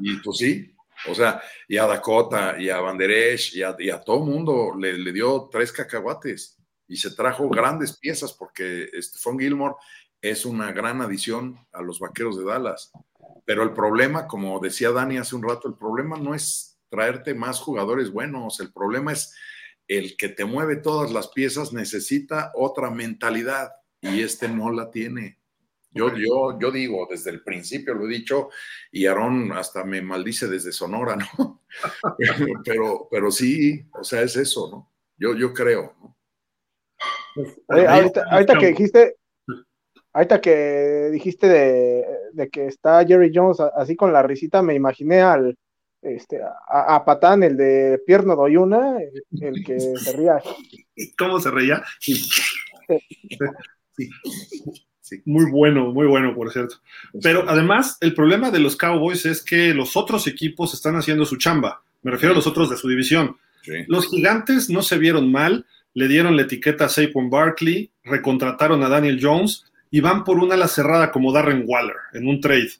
Y pues sí, o sea, y a Dakota, y a Banderesh, y a todo mundo le dio 3 cacahuates, y se trajo grandes piezas, porque Stephon Gilmore es una gran adición a los Vaqueros de Dallas. Pero el problema, como decía Dani hace un rato, el problema no es traerte más jugadores buenos, el problema es el que te mueve todas las piezas necesita otra mentalidad y no la tiene. Yo digo, desde el principio lo he dicho y Aarón hasta me maldice desde Sonora, ¿no? pero sí, o sea, es eso, ¿no? Yo creo, ¿no? Ahorita que dijiste... Ahorita que dijiste de que está Jerry Jones así con la risita, me imaginé a Patán, el de Pierno Doyuna, el que se ría. ¿Cómo se reía? Sí. Muy bueno, por cierto. Pero además, el problema de los Cowboys es que los otros equipos están haciendo su chamba. Me refiero a los otros de su división. Sí. Los Gigantes no se vieron mal, le dieron la etiqueta a Saquon Barkley, recontrataron a Daniel Jones... y van por una ala cerrada como Darren Waller en un trade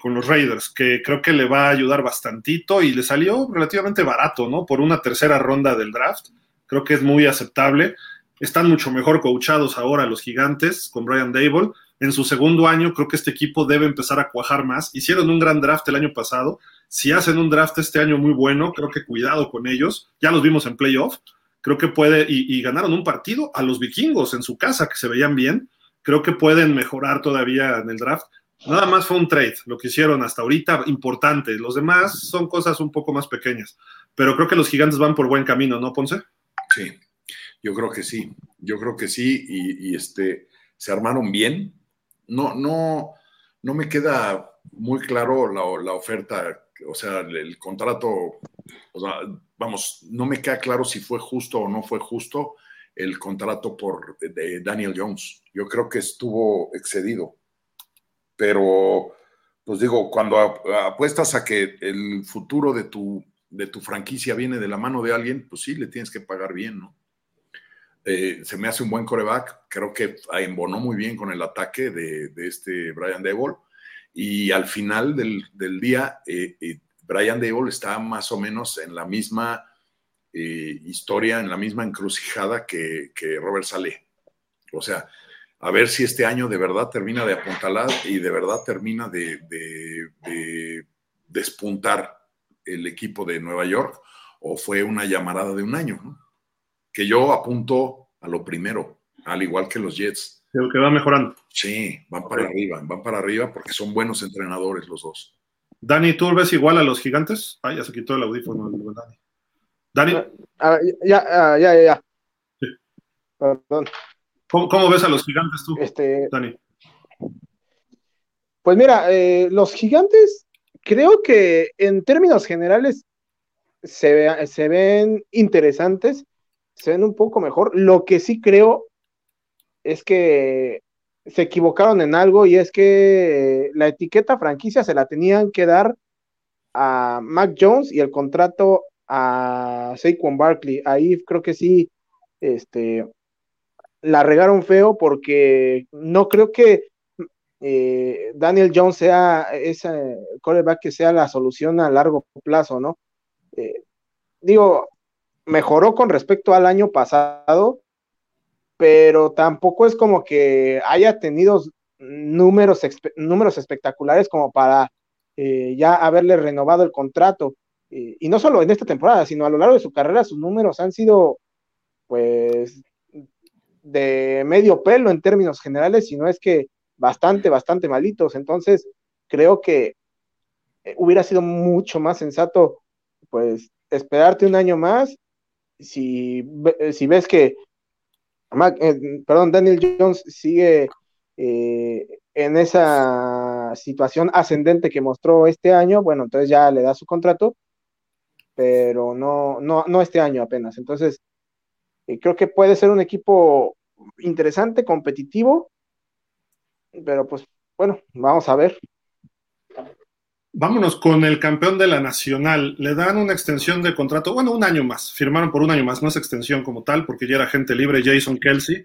con los Raiders, que creo que le va a ayudar bastantito y le salió relativamente barato, ¿no? Por una 3ª ronda del draft. Creo que es muy aceptable. Están mucho mejor coachados ahora los Gigantes con Brian Daboll. En su segundo año creo que este equipo debe empezar a cuajar más. Hicieron un gran draft el año pasado. Si hacen un draft este año muy bueno, creo que cuidado con ellos. Ya los vimos en playoff. Creo que puede... Y ganaron un partido a los vikingos en su casa, que se veían bien. Creo que pueden mejorar todavía en el draft. Nada más fue un trade, lo que hicieron hasta ahorita, importante. Los demás son cosas un poco más pequeñas. Pero creo que los Gigantes van por buen camino, ¿no, Ponce? Sí, yo creo que sí. Y se armaron bien. No me queda muy claro la oferta, o sea, el contrato. O sea, vamos, no me queda claro si fue justo o no fue justo el contrato por de Daniel Jones. Yo creo que estuvo excedido. Pero, pues digo, cuando apuestas a que el futuro de tu franquicia viene de la mano de alguien, pues sí, le tienes que pagar bien, ¿no? Se me hace un buen quarterback. Creo que embonó muy bien con el ataque de este Brian Daboll. Y al final del día, Brian Daboll está más o menos en la misma... historia, en la misma encrucijada que Robert Saleh. O sea, a ver si este año de verdad termina de apuntalar y de verdad termina de despuntar el equipo de Nueva York, o fue una llamarada de un año, ¿no? Que yo apunto a lo primero, al igual que los Jets. Creo que va mejorando. Sí, van para arriba porque son buenos entrenadores los dos. Dani, ¿tú ves igual a los Gigantes? Ay, ya se quitó el audífono, Dani. Dani. Ya. Sí. Perdón. ¿Cómo ves a los Gigantes tú, Dani? Pues mira, los Gigantes creo que en términos generales se ven interesantes, se ven un poco mejor. Lo que sí creo es que se equivocaron en algo y es que la etiqueta franquicia se la tenían que dar a Mac Jones y el contrato a Saquon Barkley. Ahí creo que sí la regaron feo porque no creo que Daniel Jones sea ese quarterback que sea la solución a largo plazo, ¿no? Digo, mejoró con respecto al año pasado, pero tampoco es como que haya tenido números espectaculares como para ya haberle renovado el contrato. Y no solo en esta temporada, sino a lo largo de su carrera, sus números han sido, pues, de medio pelo en términos generales, sino es que bastante malitos. Entonces, creo que hubiera sido mucho más sensato, pues, esperarte un año más. Si ves que Daniel Jones sigue en esa situación ascendente que mostró este año, bueno, entonces ya le da su contrato, pero no este año apenas. Entonces, creo que puede ser un equipo interesante, competitivo, pero pues bueno, vamos a ver. Vámonos con el campeón de la Nacional. Le dan una extensión de contrato, bueno, un año más, firmaron por un año más, no es extensión como tal, porque ya era agente libre, Jason Kelce,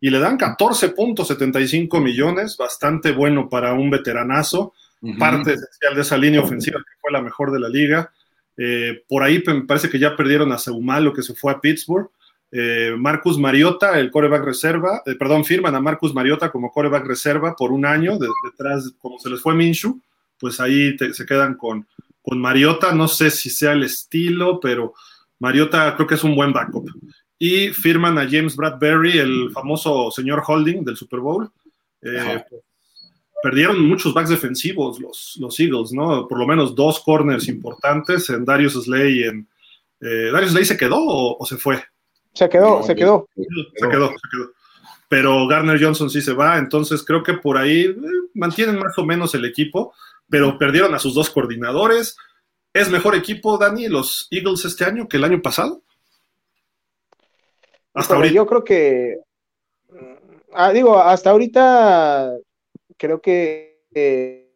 y le dan 14.75 millones, bastante bueno para un veteranazo, parte esencial de esa línea ofensiva que fue la mejor de la liga. Por ahí me parece que ya perdieron a Seumalo, que se fue a Pittsburgh. Marcus Mariota, el quarterback reserva, firman a Marcus Mariota como quarterback reserva por un año, detrás, como se les fue Minshew, pues ahí se quedan con Mariota. No sé si sea el estilo, pero Mariota creo que es un buen backup. Y firman a James Bradberry, el famoso señor Holding del Super Bowl. Perdieron muchos backs defensivos los Eagles, ¿no? Por lo menos dos corners importantes en Darius Slay. ¿Darius Slay se quedó o se fue? Se quedó. Pero Gardner Johnson sí se va, entonces creo que por ahí mantienen más o menos el equipo, pero perdieron a sus dos coordinadores. ¿Es mejor equipo, Dani, los Eagles este año que el año pasado? Hasta ahorita. Yo creo que... hasta ahorita creo que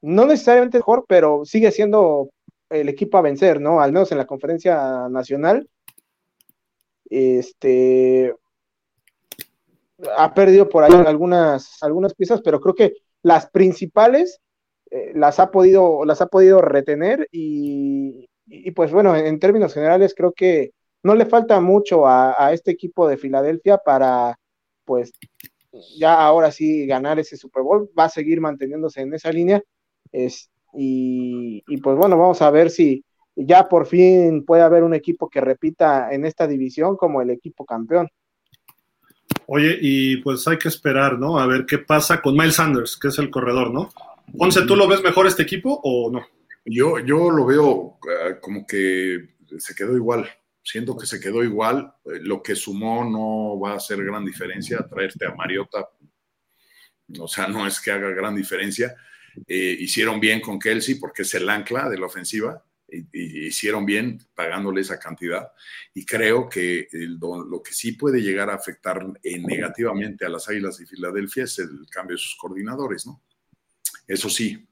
no necesariamente mejor, pero sigue siendo el equipo a vencer, ¿no? Al menos en la Conferencia Nacional. Ha perdido por ahí algunas piezas, pero creo que las principales las ha podido retener y pues bueno, en términos generales creo que no le falta mucho a este equipo de Filadelfia para, pues, ya ahora sí ganar ese Super Bowl. Va a seguir manteniéndose en esa línea y pues bueno, vamos a ver si ya por fin puede haber un equipo que repita en esta división como el equipo campeón. Oye, y pues hay que esperar, ¿no? A ver qué pasa con Miles Sanders, que es el corredor, ¿no? Once, ¿tú lo ves mejor este equipo o no? Yo lo veo como que se quedó igual. Siento que se quedó igual. Lo que sumó no va a hacer gran diferencia. Traerte a Mariota, o sea, no es que haga gran diferencia. Hicieron bien con Kelce porque es el ancla de la ofensiva. Hicieron bien pagándole esa cantidad y creo que lo que sí puede llegar a afectar negativamente a las Águilas de Filadelfia es el cambio de sus coordinadores, ¿no? Eso sí,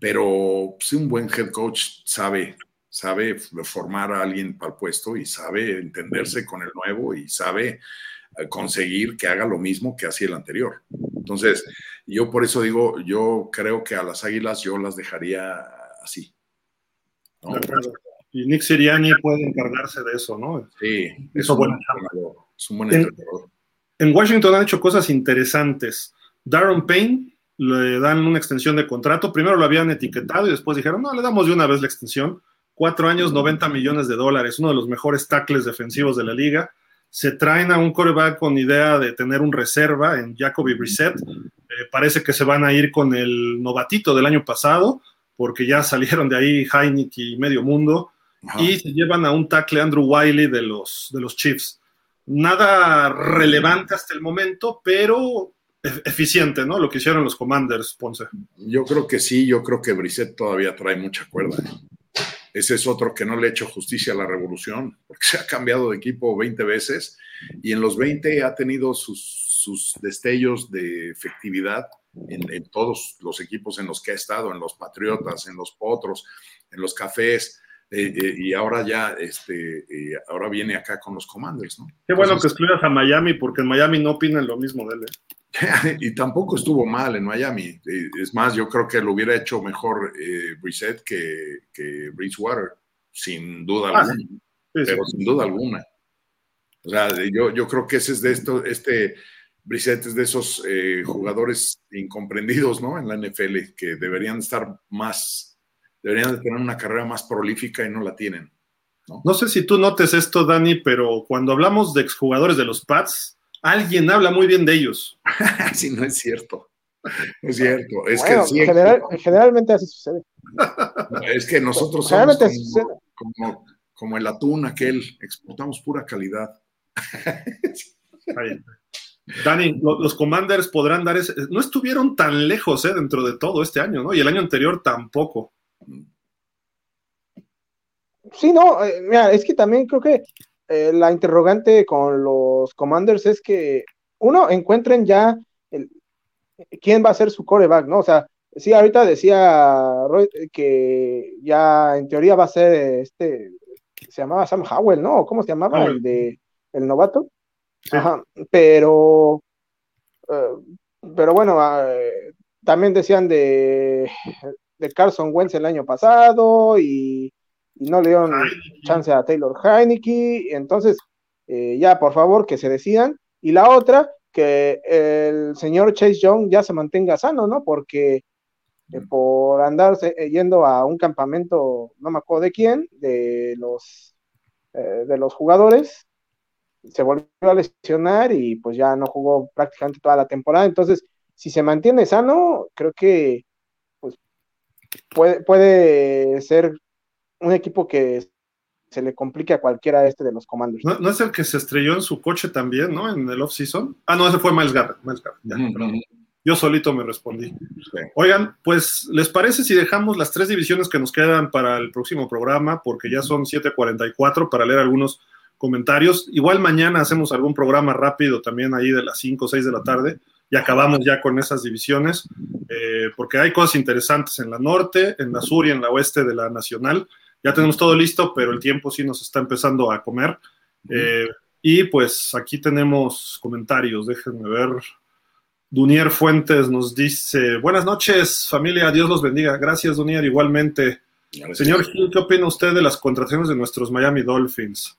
pero si un buen head coach sabe formar a alguien para el puesto y sabe entenderse con el nuevo y sabe conseguir que haga lo mismo que hacía el anterior. Entonces, yo por eso digo, yo creo que a las Águilas yo las dejaría así. No. Y Nick Sirianni puede encargarse de eso, ¿no? Sí, eso es un buen entrenador. En Washington han hecho cosas interesantes. Darren Payne le dan una extensión de contrato. Primero lo habían etiquetado y después dijeron, no, le damos de una vez la extensión. 4 años, $90 millones. Uno de los mejores tackles defensivos de la liga. Se traen a un quarterback con idea de tener un reserva en Jacoby Brissett. Parece que se van a ir con el novatito del año pasado, porque ya salieron de ahí Heinicke y medio mundo. Ajá. Y se llevan a un tackle Andrew Wiley de los Chiefs. Nada relevante hasta el momento, pero eficiente, ¿no? Lo que hicieron los Commanders, Ponce. Yo creo que sí, yo creo que Brissett todavía trae mucha cuerda. Ese es otro que no le ha hecho justicia a la revolución, porque se ha cambiado de equipo 20 veces, y en los 20 ha tenido sus destellos de efectividad, en todos los equipos en los que ha estado, en los Patriotas, en los Potros, en los Cafés, y ahora ya ahora viene acá con los Commanders, ¿no? Qué bueno. Entonces, que excluyas a Miami, porque en Miami no opinan lo mismo de él, ¿eh? Y tampoco estuvo mal en Miami. Es más, yo creo que lo hubiera hecho mejor Brissett que Bridgewater, sin duda alguna. sí, pero sí, sin duda alguna. O sea, yo creo que ese es de esto, Brissett es de esos jugadores incomprendidos, ¿no? En la NFL, que deberían tener una carrera más prolífica y no la tienen, ¿no? No sé si tú notes esto, Dani, pero cuando hablamos de exjugadores de los Pats, alguien habla muy bien de ellos. Sí, no es cierto. Es cierto, bueno, es que sí, generalmente así sucede. Es que nosotros somos como el atún aquel, exportamos pura calidad. Está bien. Dani, los Commanders podrán dar no estuvieron tan lejos dentro de todo este año, ¿no? Y el año anterior tampoco. Sí, no, mira, es que también creo que la interrogante con los Commanders es que uno encuentren ya quién va a ser su quarterback, ¿no? O sea, sí, ahorita decía Roy que ya en teoría va a ser se llamaba Sam Howell, ¿no? ¿Cómo se llamaba? El novato. Sí. Ajá, pero bueno, también decían de Carson Wentz el año pasado y no le dieron chance a Taylor Heineke, entonces ya por favor que se decidan. Y la otra, que el señor Chase Young ya se mantenga sano, ¿no? Porque por andarse yendo a un campamento, no me acuerdo de quién, de los jugadores, se volvió a lesionar y pues ya no jugó prácticamente toda la temporada. Entonces, si se mantiene sano, creo que pues puede ser un equipo que se le complique a cualquiera de los Commanders. ¿No es el que se estrelló en su coche también, no? En el off-season. Ah, no, ese fue Myles Garrett. Yo solito me respondí. Oigan, pues, ¿les parece si dejamos las 3 divisiones que nos quedan para el próximo programa? Porque ya son 7:44 para leer algunos comentarios. Igual mañana hacemos algún programa rápido también ahí de las 5 o 6 de la tarde y acabamos ya con esas divisiones, porque hay cosas interesantes en la norte, en la sur y en la oeste de la nacional. Ya tenemos todo listo, pero el tiempo sí nos está empezando a comer. Y pues aquí tenemos comentarios, déjenme ver. Dunier Fuentes nos dice: buenas noches, familia, Dios los bendiga. Gracias, Dunier, igualmente. Gracias. Señor Gil, ¿qué opina usted de las contrataciones de nuestros Miami Dolphins?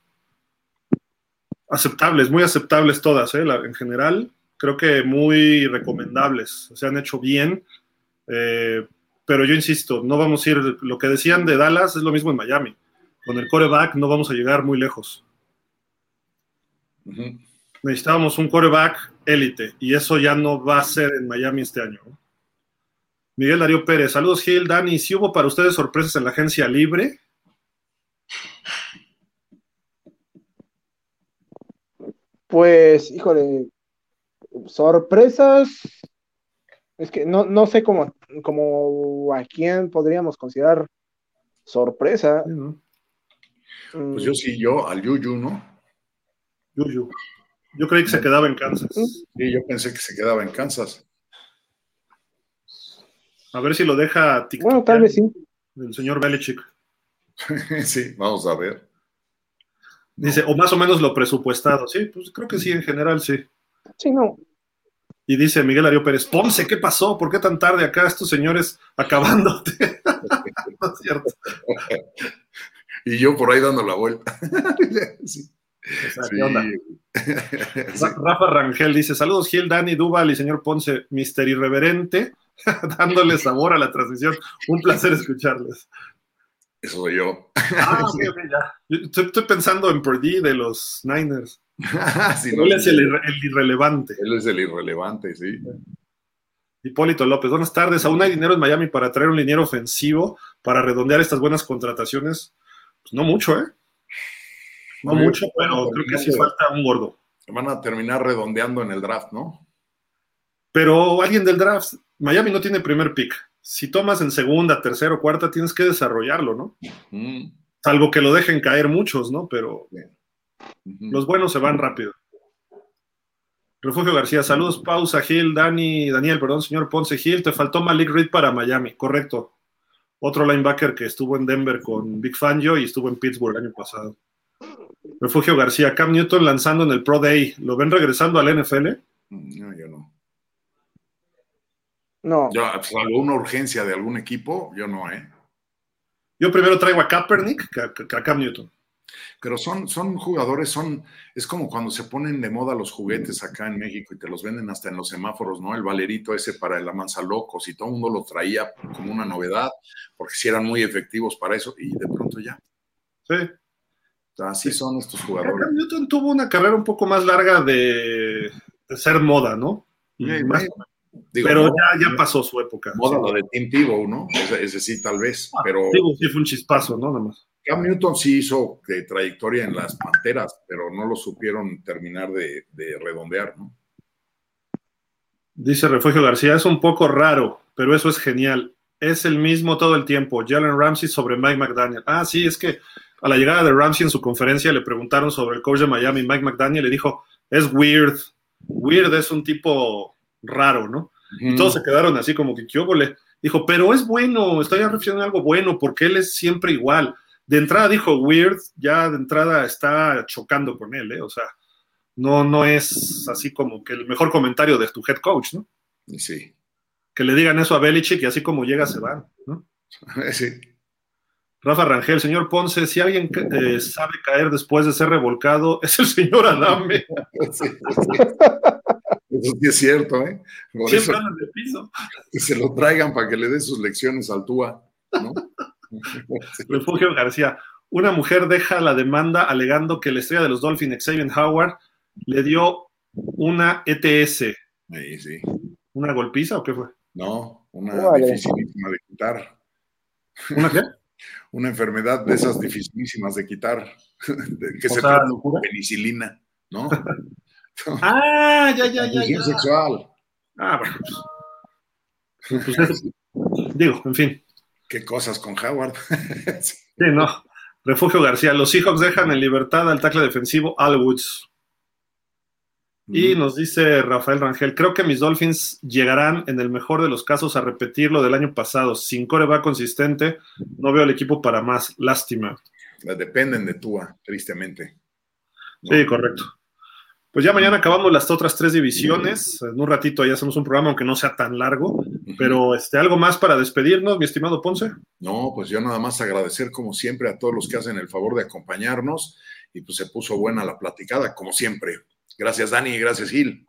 Aceptables, muy aceptables todas, en general, creo que muy recomendables, se han hecho bien, pero yo insisto, no vamos a ir, lo que decían de Dallas es lo mismo en Miami, con el quarterback no vamos a llegar muy lejos. Uh-huh. Necesitábamos un quarterback élite, y eso ya no va a ser en Miami este año. Miguel Darío Pérez, saludos Gil, Dani, ¿sí hubo para ustedes sorpresas en la agencia libre? Pues, híjole, sorpresas, es que no sé cómo a quién podríamos considerar sorpresa. Pues yo al JuJu, ¿no? JuJu. Yo creí que se quedaba en Kansas. Sí, yo pensé que se quedaba en Kansas. A ver si lo deja TikTok. Bueno, tal vez sí. El señor Belichick. Sí, vamos a ver. Dice, o más o menos lo presupuestado. Sí, pues creo que sí, en general, sí. Sí, no. Y dice Miguel Darío Pérez, Ponce, ¿qué pasó? ¿Por qué tan tarde acá estos señores acabándote? No es cierto. Y yo por ahí dando la vuelta. Sí. O sea, ¿qué onda? Sí. Rafa Rangel dice, saludos Gil, Dani, Duval y señor Ponce, Mister Irreverente, dándole sabor a la transmisión. Un placer escucharles. Eso soy yo. Ah, sí. Ya. Estoy pensando en Purdy de los Niners. Sí, él es el irrelevante. Él es el irrelevante, sí. Hipólito López, buenas tardes. ¿Aún hay dinero en Miami para traer un liniero ofensivo para redondear estas buenas contrataciones? Pues no mucho, ¿eh? No mucho, pero creo que sí falta un gordo. Van a terminar redondeando en el draft, ¿no? Pero alguien del draft, Miami no tiene primer pick. Si tomas en segunda, tercera o cuarta, tienes que desarrollarlo, ¿no? Uh-huh. Salvo que lo dejen caer muchos, ¿no? Pero los buenos se van rápido. Refugio García, saludos, pausa, Gil, Daniel, señor Ponce. Gil, te faltó Malik Reed para Miami, correcto. Otro linebacker que estuvo en Denver con Vic Fangio y estuvo en Pittsburgh el año pasado. Refugio García, Cam Newton lanzando en el Pro Day, ¿lo ven regresando al NFL? No, yo no. No. ¿Alguna urgencia de algún equipo? Yo no, Yo primero traigo a Kaepernick que a Cam Newton. Pero son jugadores, es como cuando se ponen de moda los juguetes acá en México y te los venden hasta en los semáforos, ¿no? El valerito ese para el amanzalocos y todo el mundo lo traía como una novedad, porque sí eran muy efectivos para eso, y de pronto ya. Sí. Así son estos jugadores. Newton tuvo una carrera un poco más larga de ser moda, ¿no? Sí, más, digo, pero moda, ya pasó su época. Moda sí. La de Tim Tebow, ¿no? Ese sí, tal vez. Pero Tebow sí fue un chispazo, ¿no? Nada más. Cam Newton sí hizo trayectoria en las Panteras, pero no lo supieron terminar de redondear, ¿no? Dice Refugio García, es un poco raro, pero eso es genial. Es el mismo todo el tiempo. Jalen Ramsey sobre Mike McDaniel. Ah, sí, es que a la llegada de Ramsey en su conferencia le preguntaron sobre el coach de Miami, Mike McDaniel, le dijo, es weird. Weird es un tipo raro, ¿no? Uh-huh. Y todos se quedaron así como que, ¿qué óvole? Dijo, pero es bueno, estoy refiriendo a algo bueno, porque él es siempre igual. De entrada dijo weird, ya de entrada está chocando con él, ¿eh? O sea, no es así como que el mejor comentario de tu head coach, ¿no? Sí. Que le digan eso a Belichick y así como llega se van, ¿no? Sí. Rafa Rangel, señor Ponce, si alguien sabe caer después de ser revolcado, es el señor Adame. Sí. Eso sí es cierto, ¿eh? Por siempre andan de piso. Que se lo traigan para que le dé sus lecciones al Tua, ¿no? Refugio García, una mujer deja la demanda alegando que la estrella de los Dolphins, Xavier Howard, le dio una ETS. Sí. ¿Una golpiza o qué fue? No, una dificilísima de quitar. ¿Una qué? Una enfermedad de esas dificilísimas de quitar. Que se trata de penicilina, ¿no? ya. Sexual. Bueno. Pues, digo, en fin. Qué cosas con Howard. Sí, no. Refugio García. Los Seahawks dejan en libertad al tackle defensivo Al Woods. Y nos dice Rafael Rangel, creo que mis Dolphins llegarán en el mejor de los casos a repetir lo del año pasado. Sin coreback consistente, no veo al equipo para más. Lástima. Dependen de Tua, tristemente. ¿No? Sí, correcto. Pues ya mañana acabamos las otras 3 divisiones. En un ratito ya hacemos un programa, aunque no sea tan largo. Pero algo más para despedirnos, mi estimado Ponce. No, pues yo nada más agradecer como siempre a todos los que hacen el favor de acompañarnos. Y pues se puso buena la platicada, como siempre. Gracias, Dani. Gracias, Gil.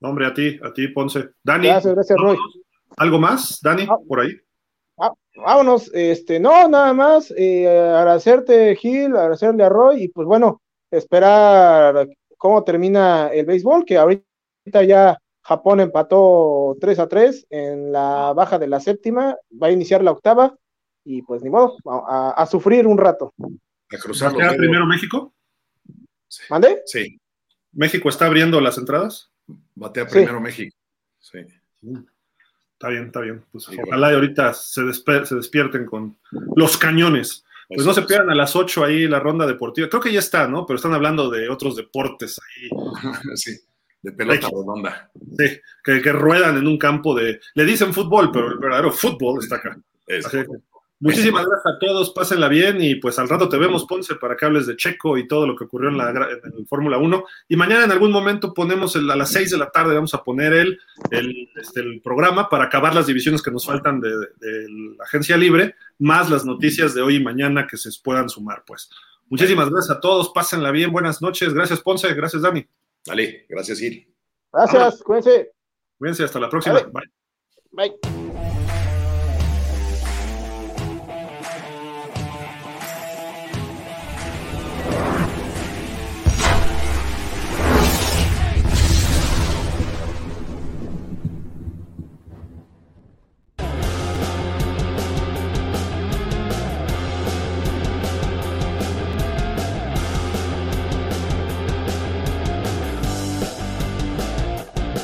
No, hombre, a ti, Ponce. Dani. Gracias, Roy. ¿Algo más, Dani, por ahí? Vámonos. No, nada más. Agradecerte, Gil, agradecerle a Roy. Y pues bueno, esperar cómo termina el béisbol, que ahorita ya Japón empató 3-3 en la baja de la 7ª, va a iniciar la 8ª, y pues ni modo, a sufrir un rato. ¿A cruzar primero México? Sí. ¿Mandé? Sí. ¿México está abriendo las entradas? Batea primero México. Sí. Está bien. Pues, sí, ojalá bueno. Ahorita se despierten con los cañones. Pues no se pierdan a las 8 ahí la ronda deportiva. Creo que ya está, ¿no? Pero están hablando de otros deportes ahí. Sí, de pelota redonda. Sí, que ruedan en un campo de... Le dicen fútbol, pero el verdadero fútbol está acá. Muchísimas gracias a todos, pásenla bien y pues al rato te vemos, Ponce, para que hables de Checo y todo lo que ocurrió en el Fórmula 1. Y mañana en algún momento ponemos a las 6 de la tarde, vamos a poner el programa para acabar las divisiones que nos faltan de la agencia libre, más las noticias de hoy y mañana que se puedan sumar, pues. Muchísimas gracias a todos, pásenla bien, buenas noches, gracias Ponce, gracias Dani. Dale, gracias Gil. Gracias, cuídense. Cuídense, hasta la próxima. Dale. Bye.